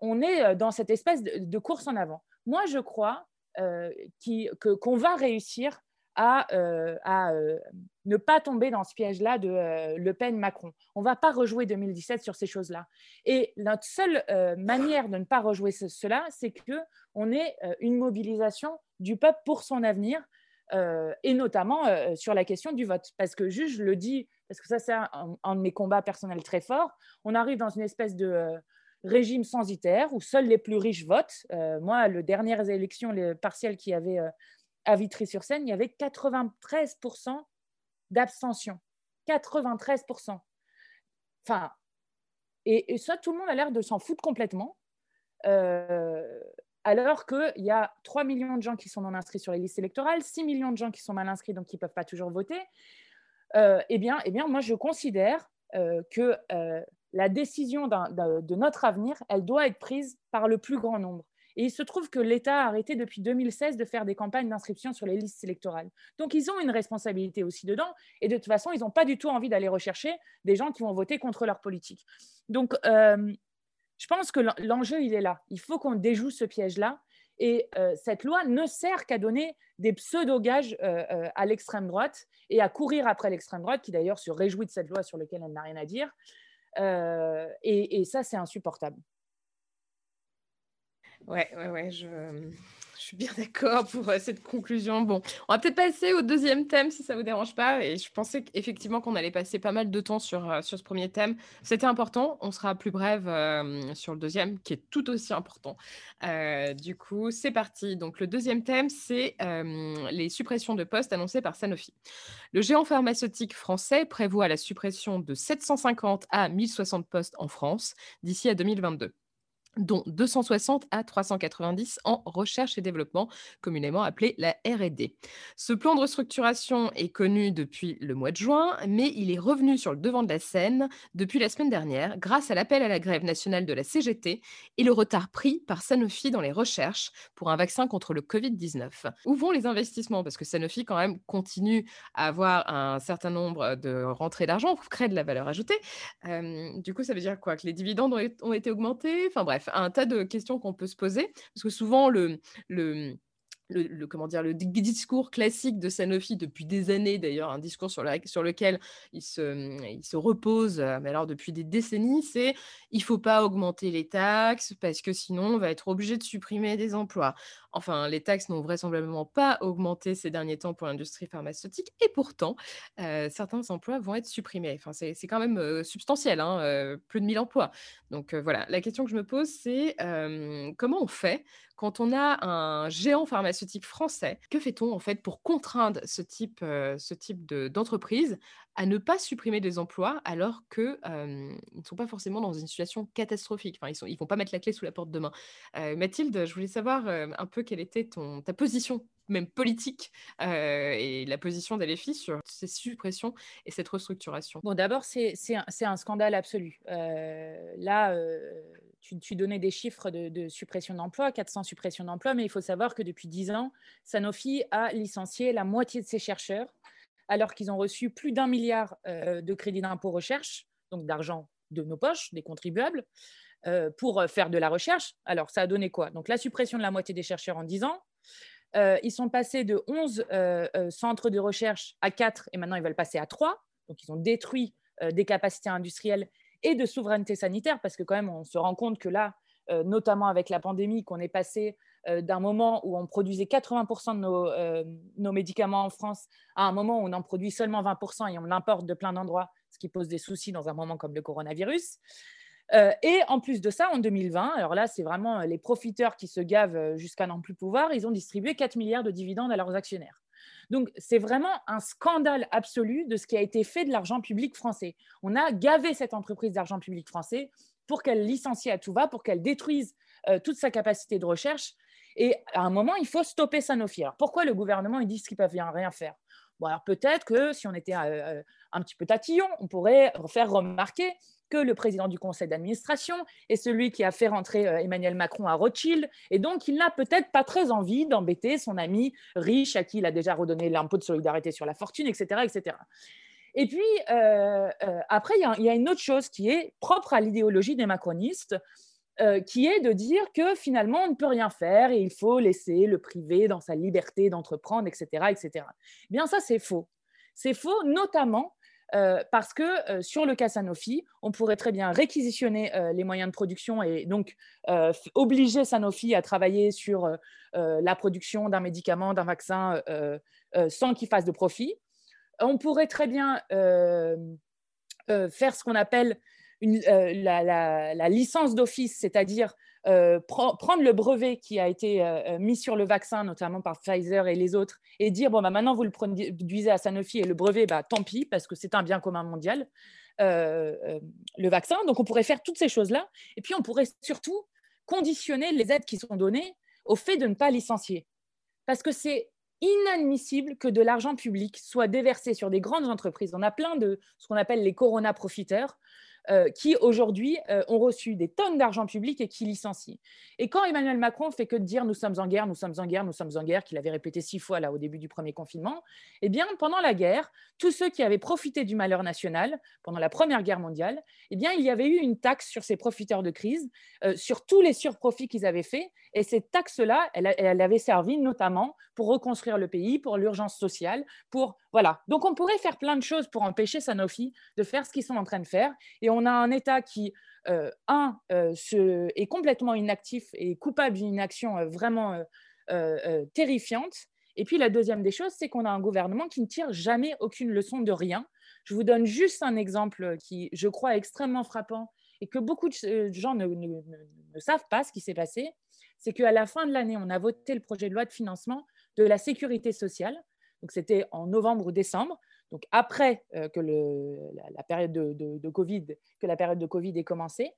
on est dans cette espèce de course en avant. Moi, je crois qu'on va réussir à ne pas tomber dans ce piège-là de Le Pen-Macron. On ne va pas rejouer 2017 sur ces choses-là. Et notre seule manière de ne pas rejouer cela, c'est qu'on ait une mobilisation du peuple pour son avenir, et notamment sur la question du vote. Parce que, juste, je le dis, parce que ça, c'est un de mes combats personnels très forts, on arrive dans une espèce de... régime censitaire où seuls les plus riches votent. Moi, les dernières élections partielles qu'il y avait à Vitry-sur-Seine, il y avait 93% d'abstention. 93%. Enfin, et ça, tout le monde a l'air de s'en foutre complètement, alors qu'il y a 3 millions de gens qui sont non inscrits sur les listes électorales, 6 millions de gens qui sont mal inscrits, donc qui ne peuvent pas toujours voter. Eh bien, moi, je considère que... la décision de notre avenir, elle doit être prise par le plus grand nombre. Et il se trouve que l'État a arrêté depuis 2016 de faire des campagnes d'inscription sur les listes électorales. Donc, ils ont une responsabilité aussi dedans. Et de toute façon, ils n'ont pas du tout envie d'aller rechercher des gens qui vont voter contre leur politique. Donc, je pense que l'enjeu, il est là. Il faut qu'on déjoue ce piège-là. Et cette loi ne sert qu'à donner des pseudo-gages à l'extrême droite et à courir après l'extrême droite, qui d'ailleurs se réjouit de cette loi sur laquelle elle n'a rien à dire. Et ça, c'est insupportable. Ouais, je suis bien d'accord pour cette conclusion. Bon, on va peut-être passer au deuxième thème, si ça ne vous dérange pas. Et je pensais effectivement qu'on allait passer pas mal de temps sur ce premier thème. C'était important. On sera plus brève sur le deuxième, qui est tout aussi important. Du coup, c'est parti. Donc, le deuxième thème, c'est les suppressions de postes annoncées par Sanofi. Le géant pharmaceutique français prévoit la suppression de 750 à 1060 postes en France d'ici à 2022. Dont 260 à 390 en recherche et développement, communément appelée la R&D. Ce plan de restructuration est connu depuis le mois de juin, mais il est revenu sur le devant de la scène depuis la semaine dernière, grâce à l'appel à la grève nationale de la CGT et le retard pris par Sanofi dans les recherches pour un vaccin contre le Covid-19. Où vont les investissements? Parce que Sanofi, quand même, continue à avoir un certain nombre de rentrées d'argent pour créer de la valeur ajoutée. Du coup, ça veut dire quoi? Que les dividendes ont été augmentés? Enfin bref, un tas de questions qu'on peut se poser, parce que souvent le discours classique de Sanofi depuis des années, d'ailleurs un discours sur lequel il se repose, mais alors depuis des décennies, c'est il ne faut pas augmenter les taxes parce que sinon on va être obligé de supprimer des emplois. Enfin, les taxes n'ont vraisemblablement pas augmenté ces derniers temps pour l'industrie pharmaceutique, et pourtant, certains emplois vont être supprimés. Enfin, c'est quand même substantiel, hein, plus de 1000 emplois. Donc voilà, la question que je me pose, c'est comment on fait quand on a un géant pharmaceutique français? Que fait-on en fait pour contraindre ce type d'entreprise à ne pas supprimer des emplois alors qu'ils ne sont pas forcément dans une situation catastrophique? Enfin, ils ne vont pas mettre la clé sous la porte demain. Mathilde, je voulais savoir un peu quelle était ta position, même politique, et la position d'Alephi sur ces suppressions et cette restructuration. Bon, d'abord, c'est un scandale absolu. Tu donnais des chiffres de suppression d'emplois, 400 suppressions d'emplois, mais il faut savoir que depuis 10 ans, Sanofi a licencié la moitié de ses chercheurs, alors qu'ils ont reçu plus d'1 milliard de crédits d'impôt recherche, donc d'argent de nos poches, des contribuables, pour faire de la recherche. Alors, ça a donné quoi? Donc, la suppression de la moitié des chercheurs en 10 ans. Ils sont passés de 11 centres de recherche à 4, et maintenant ils veulent passer à 3. Donc, ils ont détruit des capacités industrielles et de souveraineté sanitaire, parce que quand même, on se rend compte que là, notamment avec la pandémie, qu'on est passé d'un moment où on produisait 80% de nos médicaments en France à un moment où on en produit seulement 20% et on l'importe de plein d'endroits, ce qui pose des soucis dans un moment comme le coronavirus. Et en plus de ça, en 2020, alors là, c'est vraiment les profiteurs qui se gavent jusqu'à n'en plus pouvoir, ils ont distribué 4 milliards de dividendes à leurs actionnaires. Donc, c'est vraiment un scandale absolu de ce qui a été fait de l'argent public français. On a gavé cette entreprise d'argent public français pour qu'elle licencie à tout va, pour qu'elle détruise toute sa capacité de recherche. Et à un moment, il faut stopper Sanofi. Alors, pourquoi le gouvernement, ils disent qu'ils ne peuvent rien faire? Bon, alors peut-être que si on était un petit peu tatillon, on pourrait faire remarquer que le président du conseil d'administration est celui qui a fait rentrer Emmanuel Macron à Rothschild, et donc il n'a peut-être pas très envie d'embêter son ami riche à qui il a déjà redonné l'impôt de solidarité sur la fortune, etc. etc. Et puis, après, il y a une autre chose qui est propre à l'idéologie des macronistes, qui est de dire que finalement, on ne peut rien faire et il faut laisser le privé dans sa liberté d'entreprendre, etc. etc. Eh bien, ça, c'est faux. C'est faux, notamment parce que sur le cas Sanofi, on pourrait très bien réquisitionner les moyens de production et donc obliger Sanofi à travailler sur la production d'un médicament, d'un vaccin, sans qu'il fasse de profit. On pourrait très bien faire ce qu'on appelle la licence d'office, c'est-à-dire prendre le brevet qui a été mis sur le vaccin, notamment par Pfizer et les autres, et dire bon, bah, maintenant vous le produisez à Sanofi et le brevet, bah, tant pis, parce que c'est un bien commun mondial, le vaccin. Donc on pourrait faire toutes ces choses-là, et puis on pourrait surtout conditionner les aides qui sont données au fait de ne pas licencier, parce que c'est inadmissible que de l'argent public soit déversé sur des grandes entreprises. On a plein de ce qu'on appelle les corona profiteurs qui aujourd'hui ont reçu des tonnes d'argent public et qui licencient. Et quand Emmanuel Macron fait que de dire nous sommes en guerre, nous sommes en guerre, nous sommes en guerre, qu'il avait répété 6 fois là au début du premier confinement, eh bien pendant la guerre, tous ceux qui avaient profité du malheur national pendant la Première Guerre mondiale, eh bien il y avait eu une taxe sur ces profiteurs de crise, sur tous les surprofits qu'ils avaient faits, et cette taxe-là, elle avait servi notamment pour reconstruire le pays, pour l'urgence sociale, pour... Voilà. Donc, on pourrait faire plein de choses pour empêcher Sanofi de faire ce qu'ils sont en train de faire. Et on a un État qui, est complètement inactif et coupable d'une action vraiment terrifiante. Et puis, la deuxième des choses, c'est qu'on a un gouvernement qui ne tire jamais aucune leçon de rien. Je vous donne juste un exemple qui, je crois, est extrêmement frappant et que beaucoup de gens ne savent pas ce qui s'est passé. C'est qu'à la fin de l'année, on a voté le projet de loi de financement de la sécurité sociale, donc c'était en novembre ou décembre, donc après que la période de Covid, que la période de Covid ait commencé,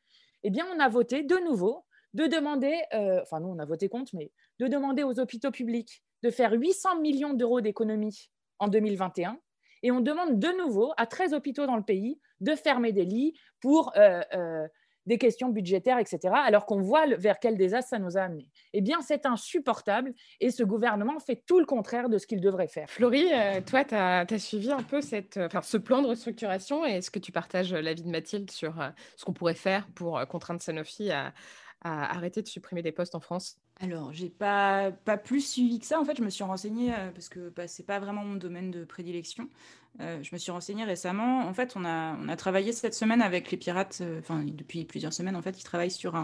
eh bien on a voté de nouveau de demander, enfin nous on a voté contre, mais de demander aux hôpitaux publics de faire 800 millions d'euros d'économies en 2021, et on demande de nouveau à 13 hôpitaux dans le pays de fermer des lits pour des questions budgétaires, etc., alors qu'on voit vers quel désastre ça nous a amené. Eh bien, c'est insupportable et ce gouvernement fait tout le contraire de ce qu'il devrait faire. Florie, toi, tu as suivi un peu ce plan de restructuration, et est-ce que tu partages l'avis de Mathilde sur ce qu'on pourrait faire pour contraindre Sanofi à arrêter de supprimer des postes en France? Alors, j'ai pas plus suivi que ça. En fait, je me suis renseignée parce que c'est pas vraiment mon domaine de prédilection. Je me suis renseignée récemment. En fait, on a travaillé cette semaine avec les pirates. Enfin, depuis plusieurs semaines, en fait, ils travaillent sur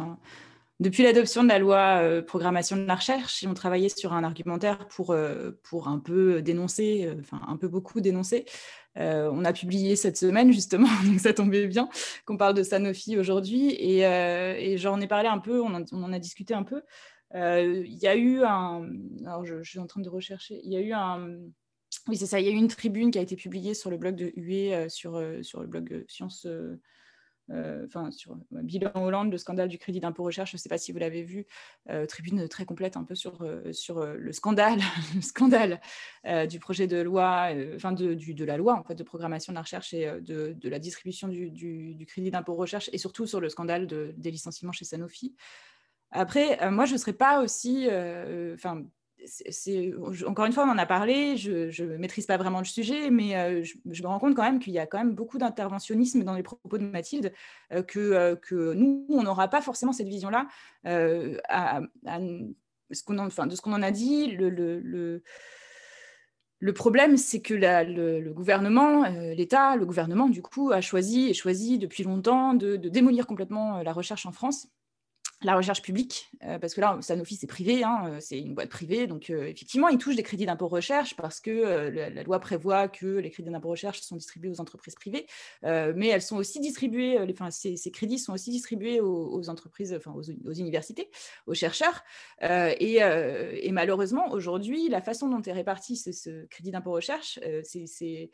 depuis l'adoption de la loi programmation de la recherche, ils ont travaillé sur un argumentaire pour un peu dénoncer, un peu beaucoup dénoncer. On a publié cette semaine justement, donc ça tombait bien qu'on parle de Sanofi aujourd'hui, et j'en ai parlé un peu, on en a discuté un peu. Il y a eu alors je suis en train de rechercher, oui c'est ça, il y a eu une tribune qui a été publiée sur le blog de UE, sur le blog Science. Sur bilan Hollande, le scandale du crédit d'impôt recherche, je ne sais pas si vous l'avez vu, tribune très complète un peu sur le scandale du projet de loi, de la loi en fait, de programmation de la recherche et de la distribution du crédit d'impôt recherche, et surtout sur le scandale des licenciements chez Sanofi. Après, moi je ne serais pas aussi... encore une fois, on en a parlé, je ne maîtrise pas vraiment le sujet, mais je me rends compte quand même qu'il y a quand même beaucoup d'interventionnisme dans les propos de Mathilde, que nous, on n'aura pas forcément cette vision-là de ce qu'on en a dit. Le problème, c'est que le gouvernement, l'État, le gouvernement, du coup, a choisi depuis longtemps de démolir complètement la recherche en France. La recherche publique, parce que là, Sanofi, c'est privé, c'est une boîte privée, donc effectivement, ils touchent des crédits d'impôt recherche parce que la loi prévoit que les crédits d'impôt recherche sont distribués aux entreprises privées, mais elles sont aussi distribuées, ces crédits sont aussi distribués aux entreprises, aux universités, aux chercheurs, et malheureusement, aujourd'hui, la façon dont est réparti ce crédit d'impôt recherche, c'est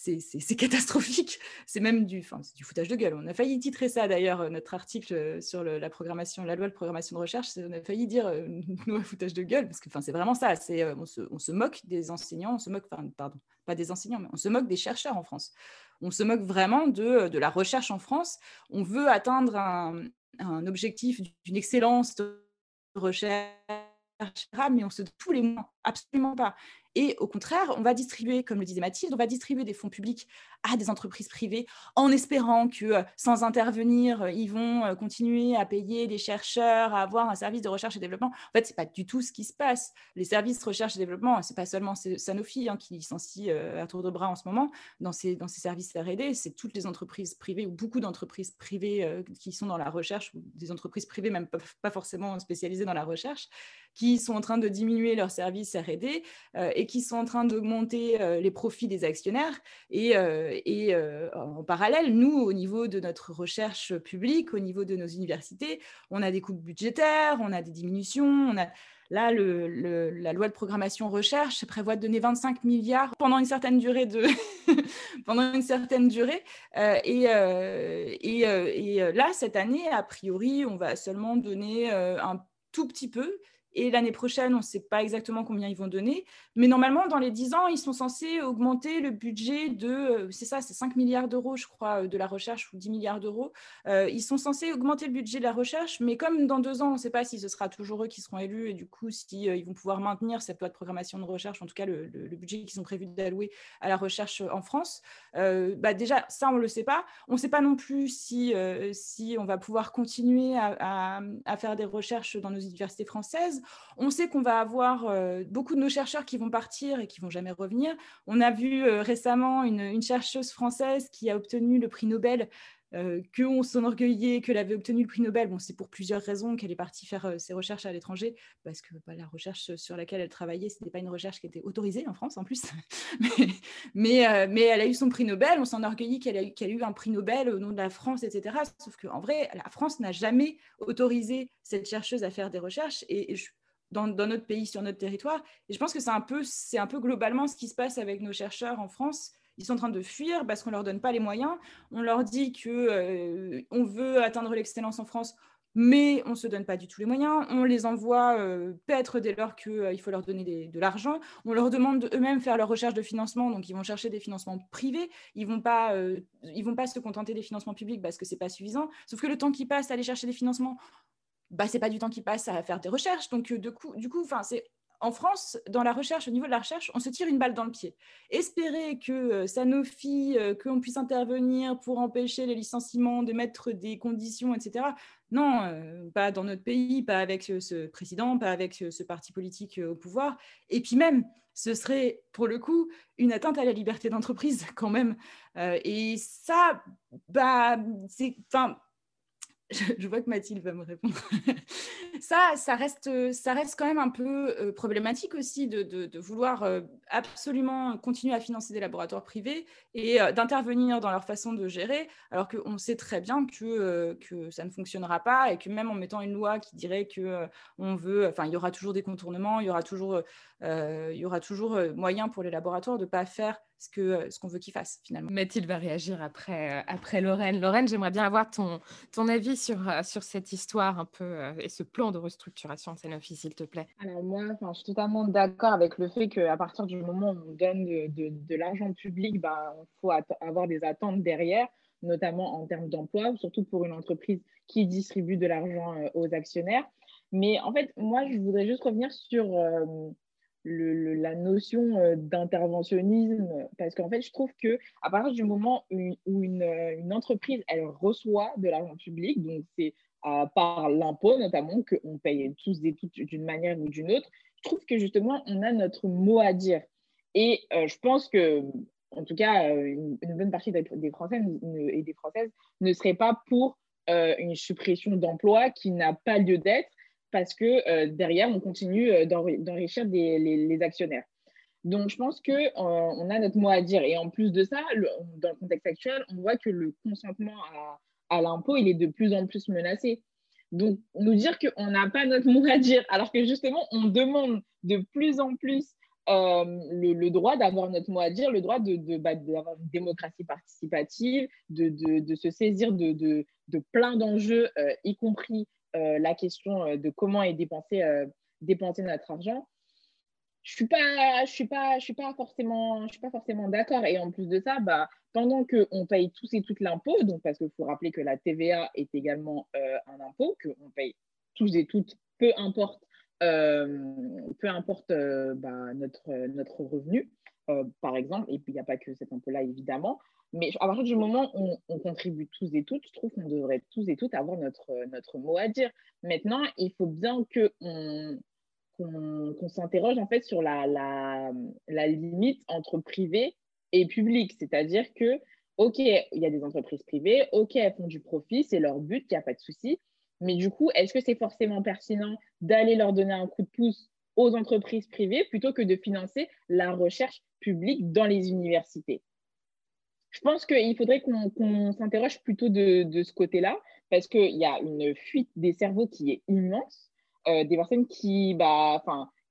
c'est catastrophique. C'est même du foutage de gueule. On a failli titrer ça d'ailleurs, notre article sur la programmation, la loi de programmation de recherche, on a failli dire nous, foutage de gueule, parce que c'est vraiment ça. C'est, on se moque des enseignants, on se moque, pardon, pas des enseignants, mais on se moque des chercheurs en France. On se moque vraiment de la recherche en France. On veut atteindre un objectif d'une excellence de recherche, mais on se donne tous les moyens, absolument pas. Et au contraire, on va distribuer, comme le disait Mathilde, on va distribuer des fonds publics à des entreprises privées en espérant que, sans intervenir, ils vont continuer à payer des chercheurs, à avoir un service de recherche et développement. En fait, ce n'est pas du tout ce qui se passe. Les services recherche et développement, ce n'est pas seulement Sanofi qui licencie à tour de bras en ce moment dans ses services R&D, c'est toutes les entreprises privées ou beaucoup d'entreprises privées qui sont dans la recherche, ou des entreprises privées même pas forcément spécialisées dans la recherche, qui sont en train de diminuer leurs services R&D et qui sont en train d'augmenter les profits des actionnaires. Et en parallèle, nous, au niveau de notre recherche publique, au niveau de nos universités, on a des coupes budgétaires, on a des diminutions. Là, la loi de programmation recherche prévoit de donner 25 milliards pendant une certaine durée. Et là, cette année, a priori, on va seulement donner un tout petit peu. Et l'année prochaine, on ne sait pas exactement combien ils vont donner. Mais normalement, dans les 10 ans, ils sont censés augmenter le budget de... c'est 5 milliards d'euros, je crois, de la recherche, ou 10 milliards d'euros. Ils sont censés augmenter le budget de la recherche, mais comme dans 2 ans, on ne sait pas si ce sera toujours eux qui seront élus, et du coup, si ils vont pouvoir maintenir cette loi de programmation de recherche, en tout cas, le budget qu'ils ont prévu d'allouer à la recherche en France. Déjà, ça, on ne le sait pas. On ne sait pas non plus si on va pouvoir continuer à faire des recherches dans nos universités françaises. On sait qu'on va avoir beaucoup de nos chercheurs qui vont partir et qui ne vont jamais revenir. On a vu récemment une chercheuse française qui a obtenu le prix Nobel, qu'on s'enorgueillait qu'elle avait obtenu le prix Nobel. Bon, c'est pour plusieurs raisons qu'elle est partie faire ses recherches à l'étranger, parce que la recherche sur laquelle elle travaillait, ce n'était pas une recherche qui était autorisée en France en plus. Mais elle a eu son prix Nobel, on s'enorgueillit qu'elle a eu un prix Nobel au nom de la France, etc. Sauf qu'en vrai, la France n'a jamais autorisé cette chercheuse à faire des recherches, dans notre pays, sur notre territoire. Et je pense que c'est un peu globalement ce qui se passe avec nos chercheurs en France. Ils sont en train de fuir parce qu'on ne leur donne pas les moyens. On leur dit qu'on veut atteindre l'excellence en France, mais on ne se donne pas du tout les moyens. On les envoie paître dès lors qu'il faut leur donner de l'argent. On leur demande eux-mêmes de faire leur recherche de financement, donc ils vont chercher des financements privés. Ils ne vont pas se contenter des financements publics parce que ce n'est pas suffisant. Sauf que le temps qu'ils passent à aller chercher des financements, ce n'est pas du temps qu'ils passent à faire des recherches. Donc, du coup, c'est... En France, dans la recherche, au niveau de la recherche, on se tire une balle dans le pied. Espérer que Sanofi, qu'on puisse intervenir pour empêcher les licenciements, de mettre des conditions, etc. Non, pas dans notre pays, pas avec ce président, pas avec ce parti politique au pouvoir. Et puis même, ce serait pour le coup une atteinte à la liberté d'entreprise quand même. Et ça, c'est... Je vois que Mathilde va me répondre. Ça reste quand même un peu problématique aussi de vouloir absolument continuer à financer des laboratoires privés et d'intervenir dans leur façon de gérer, alors qu'on sait très bien que ça ne fonctionnera pas et que même en mettant une loi qui dirait il y aura toujours des contournements, il y aura toujours moyen pour les laboratoires de ne pas faire ce qu'on veut qu'ils fassent finalement. Mathilde va réagir après Lorraine. Lorraine, j'aimerais bien avoir ton avis sur cette histoire un peu et ce plan de restructuration de Sanofi, s'il te plaît. Alors moi, je suis totalement d'accord avec le fait qu'à partir du moment où on donne de l'argent public, il faut avoir des attentes derrière, notamment en termes d'emploi, surtout pour une entreprise qui distribue de l'argent aux actionnaires. Mais en fait, moi, je voudrais juste revenir sur... la notion d'interventionnisme, parce qu'en fait je trouve qu'à partir du moment où une entreprise elle reçoit de l'argent public, donc c'est par l'impôt notamment qu'on paye tous et toutes d'une manière ou d'une autre, je trouve que justement on a notre mot à dire et je pense que en tout cas une bonne partie des Français et des Françaises ne serait pas pour une suppression d'emplois qui n'a pas lieu d'être, parce que derrière, on continue d'enrichir les actionnaires. Donc, je pense qu'on a notre mot à dire. Et en plus de ça, dans le contexte actuel, on voit que le consentement à l'impôt, il est de plus en plus menacé. Donc, nous dire qu'on n'a pas notre mot à dire, alors que justement, on demande de plus en plus le droit d'avoir notre mot à dire, le droit d'avoir une démocratie participative, de se saisir de plein d'enjeux, y compris la question de comment est dépensé notre argent. Je suis pas forcément d'accord. Et en plus de ça, bah, pendant qu'on paye tous et toutes l'impôt, donc parce qu'il faut rappeler que la TVA est également un impôt, qu'on paye tous et toutes, peu importe notre revenu, par exemple, et puis il n'y a pas que cet impôt-là, évidemment, mais à partir du moment où on contribue tous et toutes, je trouve qu'on devrait tous et toutes avoir notre mot à dire. Maintenant, il faut bien qu'on s'interroge en fait sur la limite entre privé et public, c'est-à-dire que ok, il y a des entreprises privées, ok, elles font du profit, c'est leur but, il n'y a pas de souci, mais du coup, est-ce que c'est forcément pertinent d'aller leur donner un coup de pouce aux entreprises privées plutôt que de financer la recherche publique dans les universités? Je pense qu'il faudrait qu'on s'interroge plutôt de ce côté-là, parce qu'il y a une fuite des cerveaux qui est immense. Des personnes qui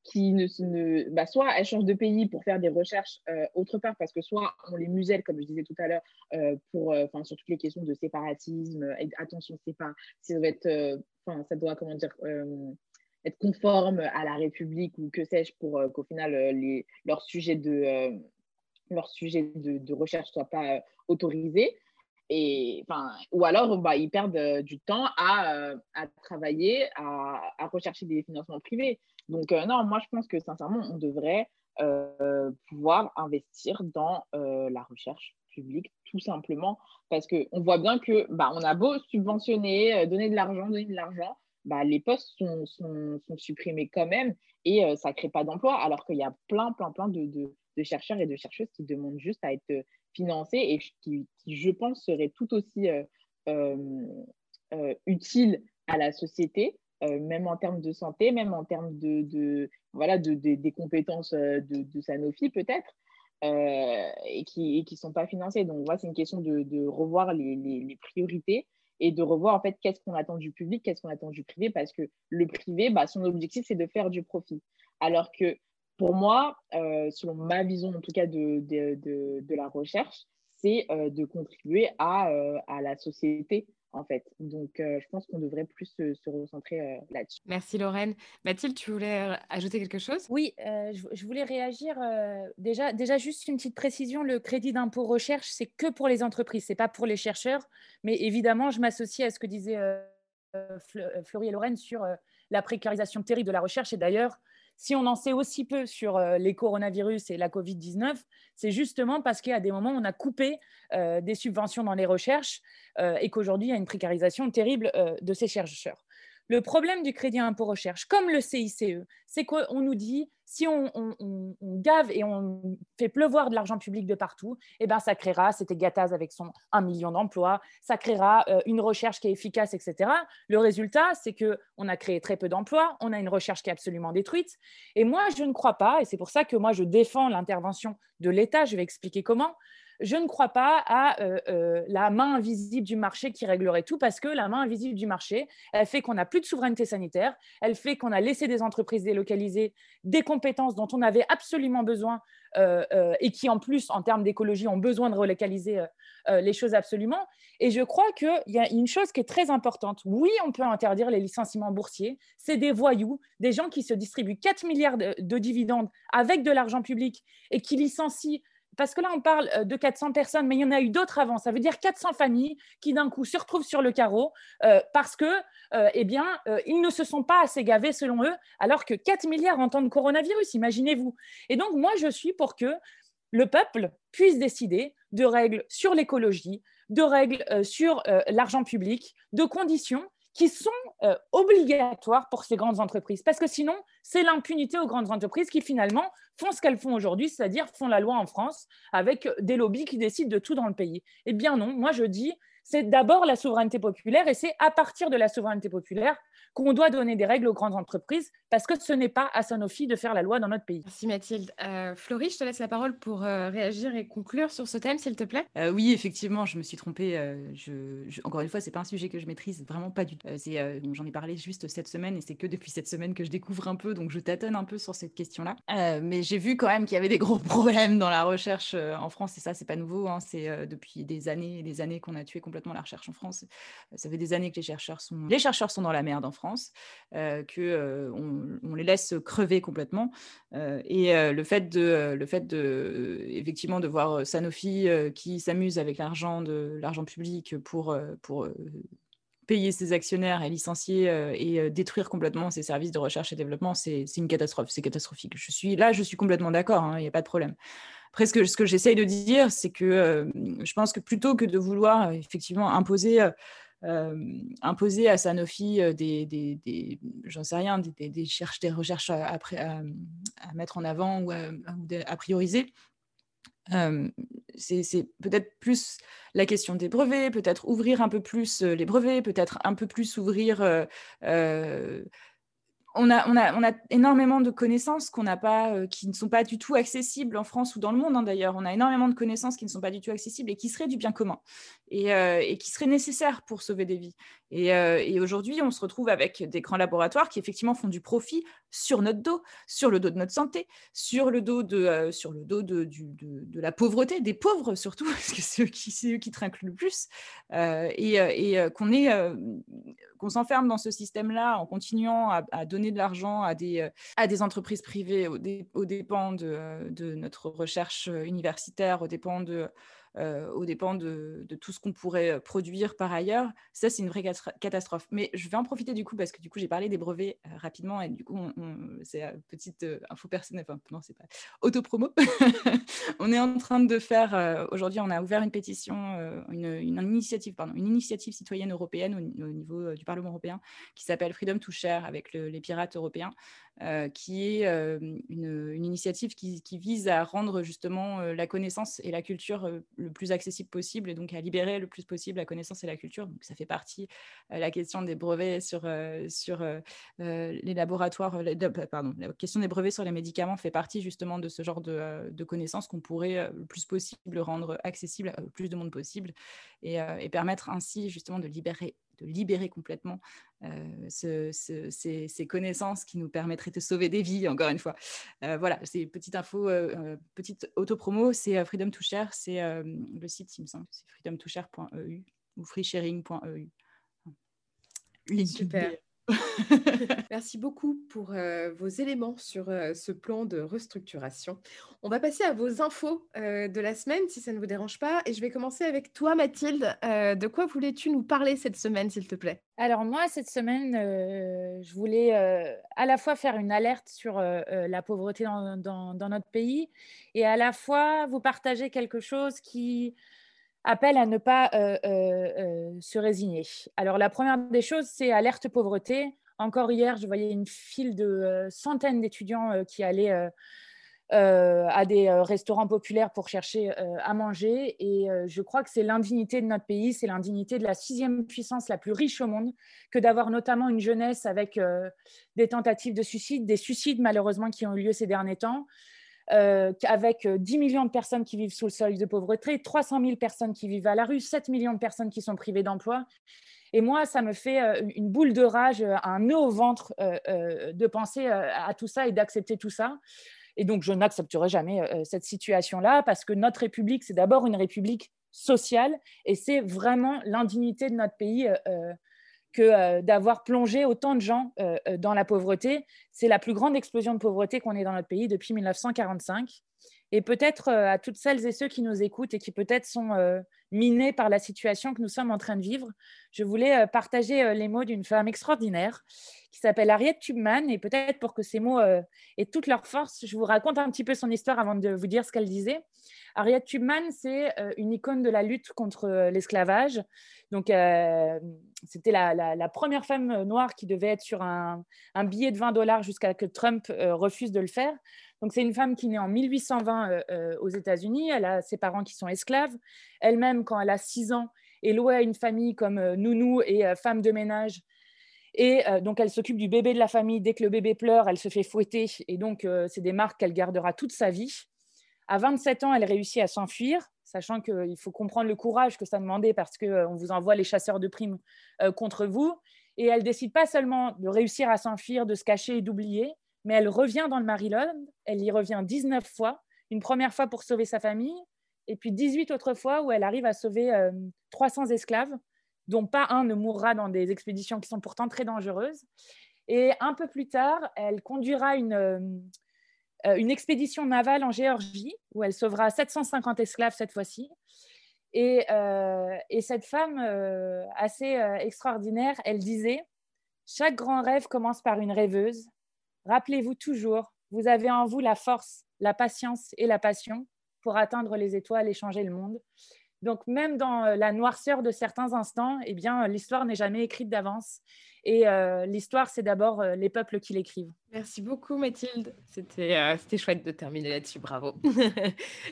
soit elles changent de pays pour faire des recherches autre part, parce que soit on les muselle, comme je disais tout à l'heure, sur toutes les questions de séparatisme, attention, c'est pas, ça doit être conforme à la République ou que sais-je, pour qu'au final, leur sujet de recherche ne soit pas autorisé. Et, ou alors ils perdent du temps à travailler, à rechercher des financements privés. Donc non, moi je pense que sincèrement on devrait pouvoir investir dans la recherche publique, tout simplement, parce qu'on voit bien que on a beau subventionner, donner de l'argent, les postes sont supprimés quand même, et ça ne crée pas d'emploi, alors qu'il y a plein de chercheurs et de chercheuses qui demandent juste à être financés et qui je pense, seraient tout aussi utiles à la société, même en termes de santé, même en termes des compétences de Sanofi peut-être, et qui ne sont pas financées. Donc voilà, c'est une question de revoir les priorités et de revoir en fait qu'est-ce qu'on attend du public, qu'est-ce qu'on attend du privé, parce que le privé, son objectif, c'est de faire du profit. Alors que pour moi, selon ma vision en tout cas de la recherche, c'est de contribuer à la société en fait. Donc je pense qu'on devrait plus se recentrer là-dessus. Merci Lorraine. Mathilde, tu voulais ajouter quelque chose ? Oui, je voulais réagir. Déjà juste une petite précision, le crédit d'impôt recherche, c'est que pour les entreprises, c'est pas pour les chercheurs. Mais évidemment, je m'associe à ce que disaient Florie et Lorraine sur la précarisation terrible de la recherche. Et d'ailleurs, si on en sait aussi peu sur les coronavirus et la Covid-19, c'est justement parce qu'à des moments, on a coupé des subventions dans les recherches et qu'aujourd'hui, il y a une précarisation terrible de ces chercheurs. Le problème du crédit impôt recherche, comme le CICE, c'est qu'on nous dit, si on gave et on fait pleuvoir de l'argent public de partout, eh ben ça créera, c'était Gattaz avec son 1 million d'emplois, ça créera une recherche qui est efficace, etc. Le résultat, c'est qu'on a créé très peu d'emplois, on a une recherche qui est absolument détruite. Et moi, je ne crois pas, et c'est pour ça que moi, je défends l'intervention de l'État, je vais expliquer comment. Je ne crois pas à la main invisible du marché qui réglerait tout, parce que la main invisible du marché, elle fait qu'on n'a plus de souveraineté sanitaire, elle fait qu'on a laissé des entreprises délocaliser des compétences dont on avait absolument besoin et qui, en plus, en termes d'écologie, ont besoin de relocaliser les choses absolument. Et je crois qu'il y a une chose qui est très importante. Oui, on peut interdire les licenciements boursiers. C'est des voyous, des gens qui se distribuent 4 milliards de dividendes avec de l'argent public et qui licencient. Parce que là, on parle de 400 personnes, mais il y en a eu d'autres avant. Ça veut dire 400 familles qui, d'un coup, se retrouvent sur le carreau parce que, ils ne se sont pas assez gavés, selon eux, alors que 4 milliards en temps de coronavirus, imaginez-vous. Et donc, moi, je suis pour que le peuple puisse décider de règles sur l'écologie, de règles sur l'argent public, de conditions qui sont obligatoires pour ces grandes entreprises. Parce que sinon, c'est l'impunité aux grandes entreprises qui finalement font ce qu'elles font aujourd'hui, c'est-à-dire font la loi en France avec des lobbies qui décident de tout dans le pays. Eh bien non, moi je dis, c'est d'abord la souveraineté populaire, et c'est à partir de la souveraineté populaire qu'on doit donner des règles aux grandes entreprises, parce que ce n'est pas à Sanofi de faire la loi dans notre pays. Merci Mathilde. Florie, je te laisse la parole pour réagir et conclure sur ce thème, s'il te plaît. Oui, effectivement, je me suis trompée. Encore une fois, ce n'est pas un sujet que je maîtrise, vraiment pas du tout. J'en ai parlé juste cette semaine, et c'est que depuis cette semaine que je découvre un peu, donc je tâtonne un peu sur cette question-là. Mais j'ai vu quand même qu'il y avait des gros problèmes dans la recherche en France, et ça, ce n'est pas nouveau, hein, c'est depuis des années et des années qu'on a tué complètement la recherche en France. Ça fait des années que les chercheurs sont dans la merde en France, qu'on les laisse crever complètement. Le fait de effectivement de voir Sanofi qui s'amuse avec l'argent public pour payer ses actionnaires et licencier et détruire complètement ses services de recherche et développement, c'est une catastrophe, c'est catastrophique. Je suis complètement d'accord, hein, il n'y a pas de problème. Après, ce que j'essaye de dire, c'est que je pense que plutôt que de vouloir effectivement imposer à Sanofi des recherches à mettre en avant ou à prioriser, c'est peut-être plus la question des brevets, peut-être ouvrir un peu plus les brevets, peut-être un peu plus ouvrir... On a énormément de connaissances qui ne sont pas du tout accessibles en France ou dans le monde, hein, d'ailleurs. On a énormément de connaissances qui ne sont pas du tout accessibles et qui seraient du bien commun et qui seraient nécessaires pour sauver des vies. Et aujourd'hui, on se retrouve avec des grands laboratoires qui effectivement font du profit sur notre dos, sur le dos de notre santé, sur le dos de la pauvreté, des pauvres surtout, parce que c'est eux qui trinquent le plus, qu'on s'enferme dans ce système-là en continuant à donner de l'argent à des entreprises privées aux dépens de notre recherche universitaire, aux dépens de tout ce qu'on pourrait produire par ailleurs. Ça, c'est une vraie catastrophe. Mais je vais en profiter du coup, parce que du coup, j'ai parlé des brevets rapidement, et du coup, c'est une petite info personnelle, enfin non, c'est pas autopromo. On est en train de faire, aujourd'hui, on a ouvert une pétition, une initiative citoyenne européenne au niveau du Parlement européen, qui s'appelle Freedom to Share, avec les pirates européens, qui est une initiative qui vise à rendre justement la connaissance et la culture le plus accessible possible, et donc à libérer le plus possible la connaissance et la culture. Donc ça fait partie la question des brevets sur les laboratoires, la question des brevets sur les médicaments fait partie justement de ce genre de connaissances qu'on pourrait le plus possible rendre accessible au plus de monde possible, et permettre ainsi justement de libérer complètement ces connaissances qui nous permettraient de sauver des vies, encore une fois. Voilà, c'est une petite info, petite autopromo, c'est Freedom to Share, c'est le site, il me semble, c'est freedomtoshare.eu ou freesharing.eu. Super. Merci beaucoup pour vos éléments sur ce plan de restructuration. On va passer à vos infos de la semaine, si ça ne vous dérange pas, et je vais commencer avec toi, Mathilde. De quoi voulais-tu nous parler cette semaine, s'il te plaît? Alors moi, cette semaine, je voulais à la fois faire une alerte sur la pauvreté dans notre pays, et à la fois vous partager quelque chose qui appelle à ne pas se résigner. Alors, la première des choses, c'est alerte pauvreté. Encore hier, je voyais une file de centaines d'étudiants qui allaient à des restaurants populaires pour chercher à manger. Et je crois que c'est l'indignité de notre pays, c'est l'indignité de la 6e puissance la plus riche au monde, que d'avoir notamment une jeunesse avec des tentatives de suicide, des suicides malheureusement qui ont eu lieu ces derniers temps, avec 10 millions de personnes qui vivent sous le seuil de pauvreté, 300 000 personnes qui vivent à la rue, 7 millions de personnes qui sont privées d'emploi. Et moi, ça me fait une boule de rage, un nœud au ventre de penser à tout ça et d'accepter tout ça. Et donc, je n'accepterai jamais cette situation-là, parce que notre République, c'est d'abord une République sociale, et c'est vraiment l'indignité de notre pays que d'avoir plongé autant de gens dans la pauvreté. C'est la plus grande explosion de pauvreté qu'on ait dans notre pays depuis 1945. Et peut-être à toutes celles et ceux qui nous écoutent et qui peut-être sont minés par la situation que nous sommes en train de vivre, je voulais partager les mots d'une femme extraordinaire qui s'appelle Harriet Tubman. Et peut-être pour que ces mots aient toute leur force, je vous raconte un petit peu son histoire avant de vous dire ce qu'elle disait. Harriet Tubman, c'est une icône de la lutte contre l'esclavage. Donc, c'était la première femme noire qui devait être sur un billet de $20 jusqu'à que Trump refuse de le faire. Donc, c'est une femme qui naît en 1820 aux États-Unis. Elle a ses parents qui sont esclaves. Elle-même, quand elle a 6 ans, est louée à une famille comme nounou et femme de ménage. Et donc, elle s'occupe du bébé de la famille. Dès que le bébé pleure, elle se fait fouetter. Et donc, c'est des marques qu'elle gardera toute sa vie. À 27 ans, elle réussit à s'enfuir, sachant qu'il faut comprendre le courage que ça demandait parce qu'on vous envoie les chasseurs de primes contre vous. Et elle décide pas seulement de réussir à s'enfuir, de se cacher et d'oublier, mais elle revient dans le Maryland. Elle y revient 19 fois. Une première fois pour sauver sa famille. Et puis 18 autres fois où elle arrive à sauver 300 esclaves, dont pas un ne mourra dans des expéditions qui sont pourtant très dangereuses. Et un peu plus tard, elle conduira une expédition navale en Géorgie, où elle sauvera 750 esclaves cette fois-ci. Et cette femme assez extraordinaire, elle disait « Chaque grand rêve commence par une rêveuse. Rappelez-vous toujours, vous avez en vous la force, la patience et la passion pour atteindre les étoiles et changer le monde. » Donc, même dans la noirceur de certains instants, eh bien, l'histoire n'est jamais écrite d'avance. Et l'histoire, c'est d'abord les peuples qui l'écrivent. Merci beaucoup, Mathilde. C'était chouette de terminer là-dessus. Bravo.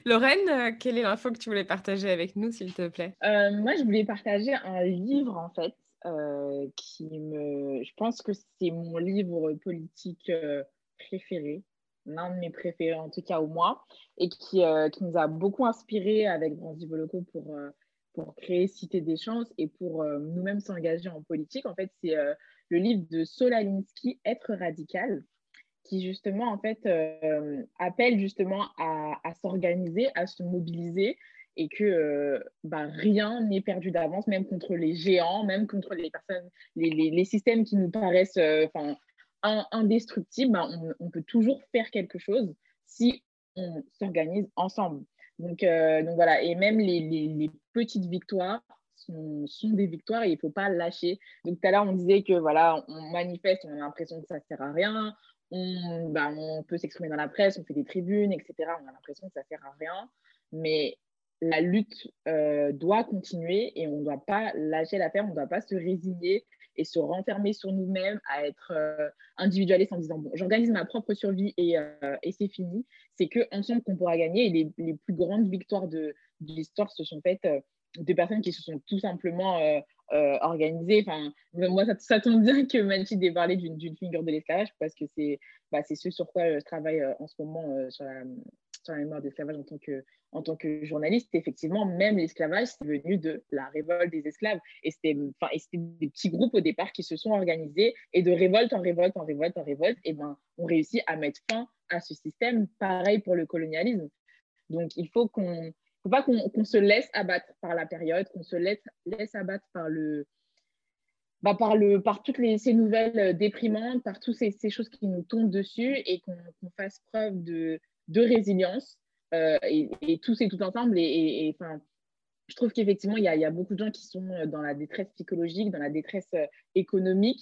Lorraine, quelle est l'info que tu voulais partager avec nous, s'il te plaît ? Moi, je voulais partager un livre, en fait, je pense que c'est mon livre politique préféré. L'un de mes préférés, en tout cas au moins, et qui nous a beaucoup inspiré avec Brandy pour créer Cité des chances et pour nous-mêmes s'engager en politique. En fait, c'est le livre de Solalinski, Être radical, qui justement, en fait, appelle justement à s'organiser, à se mobiliser, et que rien n'est perdu d'avance, même contre les géants, même contre les personnes, les systèmes qui nous paraissent... indestructible, on peut toujours faire quelque chose si on s'organise ensemble. Donc voilà, et même les petites victoires sont des victoires et il ne faut pas lâcher. Donc tout à l'heure, on disait que voilà, on manifeste, on a l'impression que ça ne sert à rien, on peut s'exprimer dans la presse, on fait des tribunes, etc. On a l'impression que ça ne sert à rien, mais la lutte doit continuer et on ne doit pas lâcher l'affaire, on ne doit pas se résigner et se renfermer sur nous-mêmes, à être individualiste en disant « bon, j'organise ma propre survie et c'est fini », c'est qu'ensemble qu'on pourra gagner. Et les plus grandes victoires de l'histoire se sont faites de personnes qui se sont tout simplement organisées. Enfin, moi, ça tombe bien que Mathilde ait parlé d'une figure de l'esclavage parce que c'est ce sur quoi je travaille en ce moment sur la mémoire de l'esclavage en tant que journaliste. Effectivement, même l'esclavage, c'est venu de la révolte des esclaves. Et c'était des petits groupes au départ qui se sont organisés et de révolte en révolte en révolte en révolte, et on réussit à mettre fin à ce système. Pareil pour le colonialisme. Donc, il faut qu'on se laisse abattre par la période, qu'on se laisse abattre par toutes ces nouvelles déprimantes, par toutes ces choses qui nous tombent dessus et qu'on fasse preuve de résilience et tous et tout ensemble. Enfin, je trouve qu'effectivement, il y a beaucoup de gens qui sont dans la détresse psychologique, dans la détresse économique,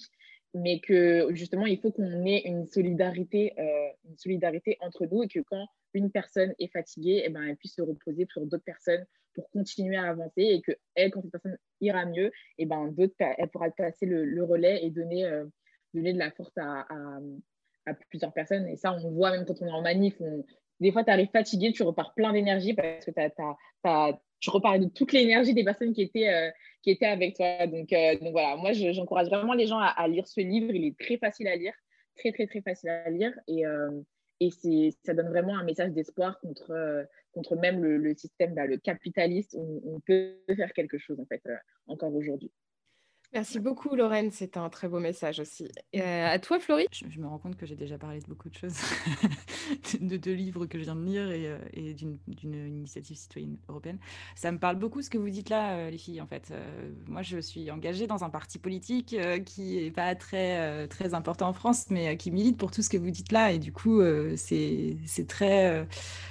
mais que justement, il faut qu'on ait une solidarité entre nous et que quand une personne est fatiguée, elle puisse se reposer sur d'autres personnes pour continuer à avancer et que quand cette personne ira mieux, elle pourra passer le relais et donner de la force à plusieurs personnes. Et ça, on voit même quand on est en manif. Des fois, tu arrives fatigué, tu repars plein d'énergie parce que tu repars de toute l'énergie des personnes qui étaient avec toi. Donc voilà, moi, j'encourage vraiment les gens à lire ce livre. Il est très facile à lire, très, très, très facile à lire. Et ça donne vraiment un message d'espoir contre même le système, le capitaliste. On peut faire quelque chose, en fait, encore aujourd'hui. Merci beaucoup, Lorraine. C'est un très beau message aussi. À toi, Florie. Je me rends compte que j'ai déjà parlé de beaucoup de choses, de deux livres que je viens de lire et d'une initiative citoyenne européenne. Ça me parle beaucoup ce que vous dites là, les filles, en fait. Moi, je suis engagée dans un parti politique qui n'est pas très important en France, mais qui milite pour tout ce que vous dites là. Et du coup, c'est très...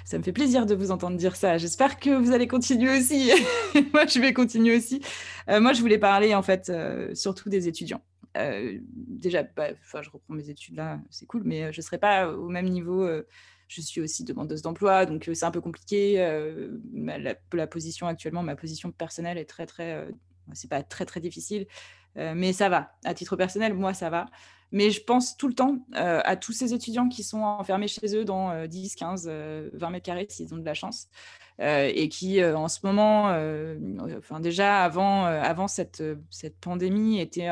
ça me fait plaisir de vous entendre dire ça. J'espère que vous allez continuer aussi. Moi, je vais continuer aussi. Moi, je voulais parler, en fait... surtout des étudiants. Déjà, je reprends mes études là, c'est cool, mais je ne serai pas au même niveau. Je suis aussi demandeuse d'emploi, donc c'est un peu compliqué. Ma position personnelle est très, très... c'est pas très, très difficile. mais ça va. À titre personnel, moi, ça va. Mais je pense tout le temps à tous ces étudiants qui sont enfermés chez eux dans 10, 15, 20 mètres carrés, s'ils ont de la chance, et qui, en ce moment, enfin déjà avant cette pandémie, étaient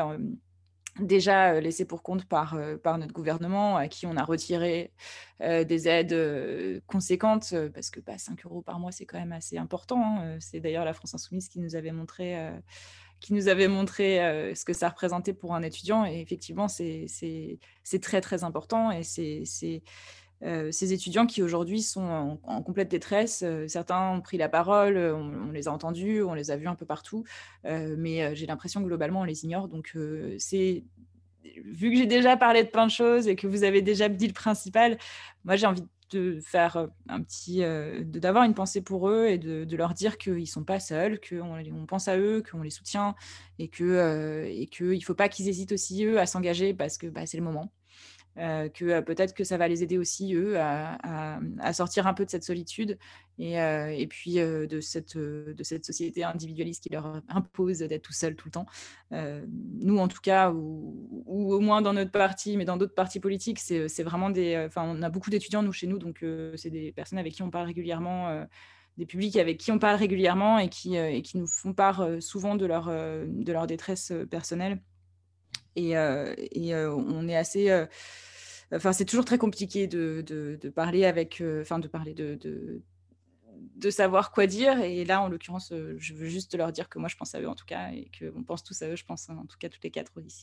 déjà laissés pour compte par notre gouvernement, à qui on a retiré des aides conséquentes, parce que 5 € par mois, c'est quand même assez important, hein. C'est d'ailleurs la France Insoumise qui nous avait montré... ce que ça représentait pour un étudiant. Et effectivement, c'est très, très important. Et c'est ces étudiants qui, aujourd'hui, sont en complète détresse. Certains ont pris la parole, on les a entendus, on les a vus un peu partout. Mais j'ai l'impression que, globalement, on les ignore. Donc, vu que j'ai déjà parlé de plein de choses et que vous avez déjà dit le principal, moi, j'ai envie de faire d'avoir une pensée pour eux et de leur dire qu'ils sont pas seuls, qu'on pense à eux, qu'on les soutient et que il faut pas qu'ils hésitent aussi eux à s'engager, parce que c'est le moment, que peut-être que ça va les aider aussi eux à sortir un peu de cette solitude et puis de cette société individualiste qui leur impose d'être tout seul tout le temps. Nous, en tout cas, ou au moins dans notre parti, mais dans d'autres partis politiques, c'est vraiment on a beaucoup d'étudiants nous chez nous, donc c'est des personnes avec qui on parle régulièrement, des publics avec qui on parle régulièrement et qui nous font part souvent de leur détresse personnelle. Et on est assez... c'est toujours très compliqué de parler avec... de savoir quoi dire. Et là, en l'occurrence, je veux juste leur dire que moi, je pense à eux, en tout cas, et qu'on pense tous à eux, je pense, en tout cas, toutes les quatre ici.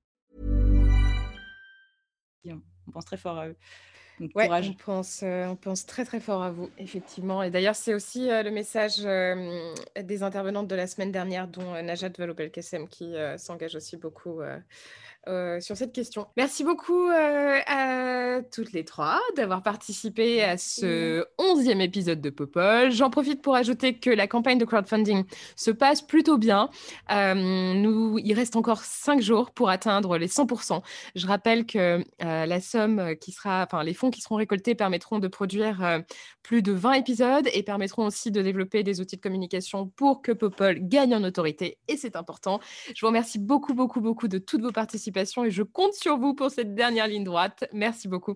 On pense très fort à eux. Donc, courage. On pense très, très fort à vous, effectivement. Et d'ailleurs, c'est aussi le message des intervenantes de la semaine dernière, dont Najat Vallaud-Belkacem, qui s'engage aussi beaucoup sur cette question. Merci beaucoup à toutes les trois d'avoir participé à ce 11e épisode de Popol. J'en profite pour ajouter que la campagne de crowdfunding se passe plutôt bien. Il reste encore 5 jours pour atteindre les 100%. Je rappelle que la somme les fonds qui seront récoltés permettront de produire plus de 20 épisodes et permettront aussi de développer des outils de communication pour que Popol gagne en autorité, et c'est important. Je vous remercie beaucoup, beaucoup, beaucoup de toutes vos participations. Et je compte sur vous pour cette dernière ligne droite. Merci beaucoup.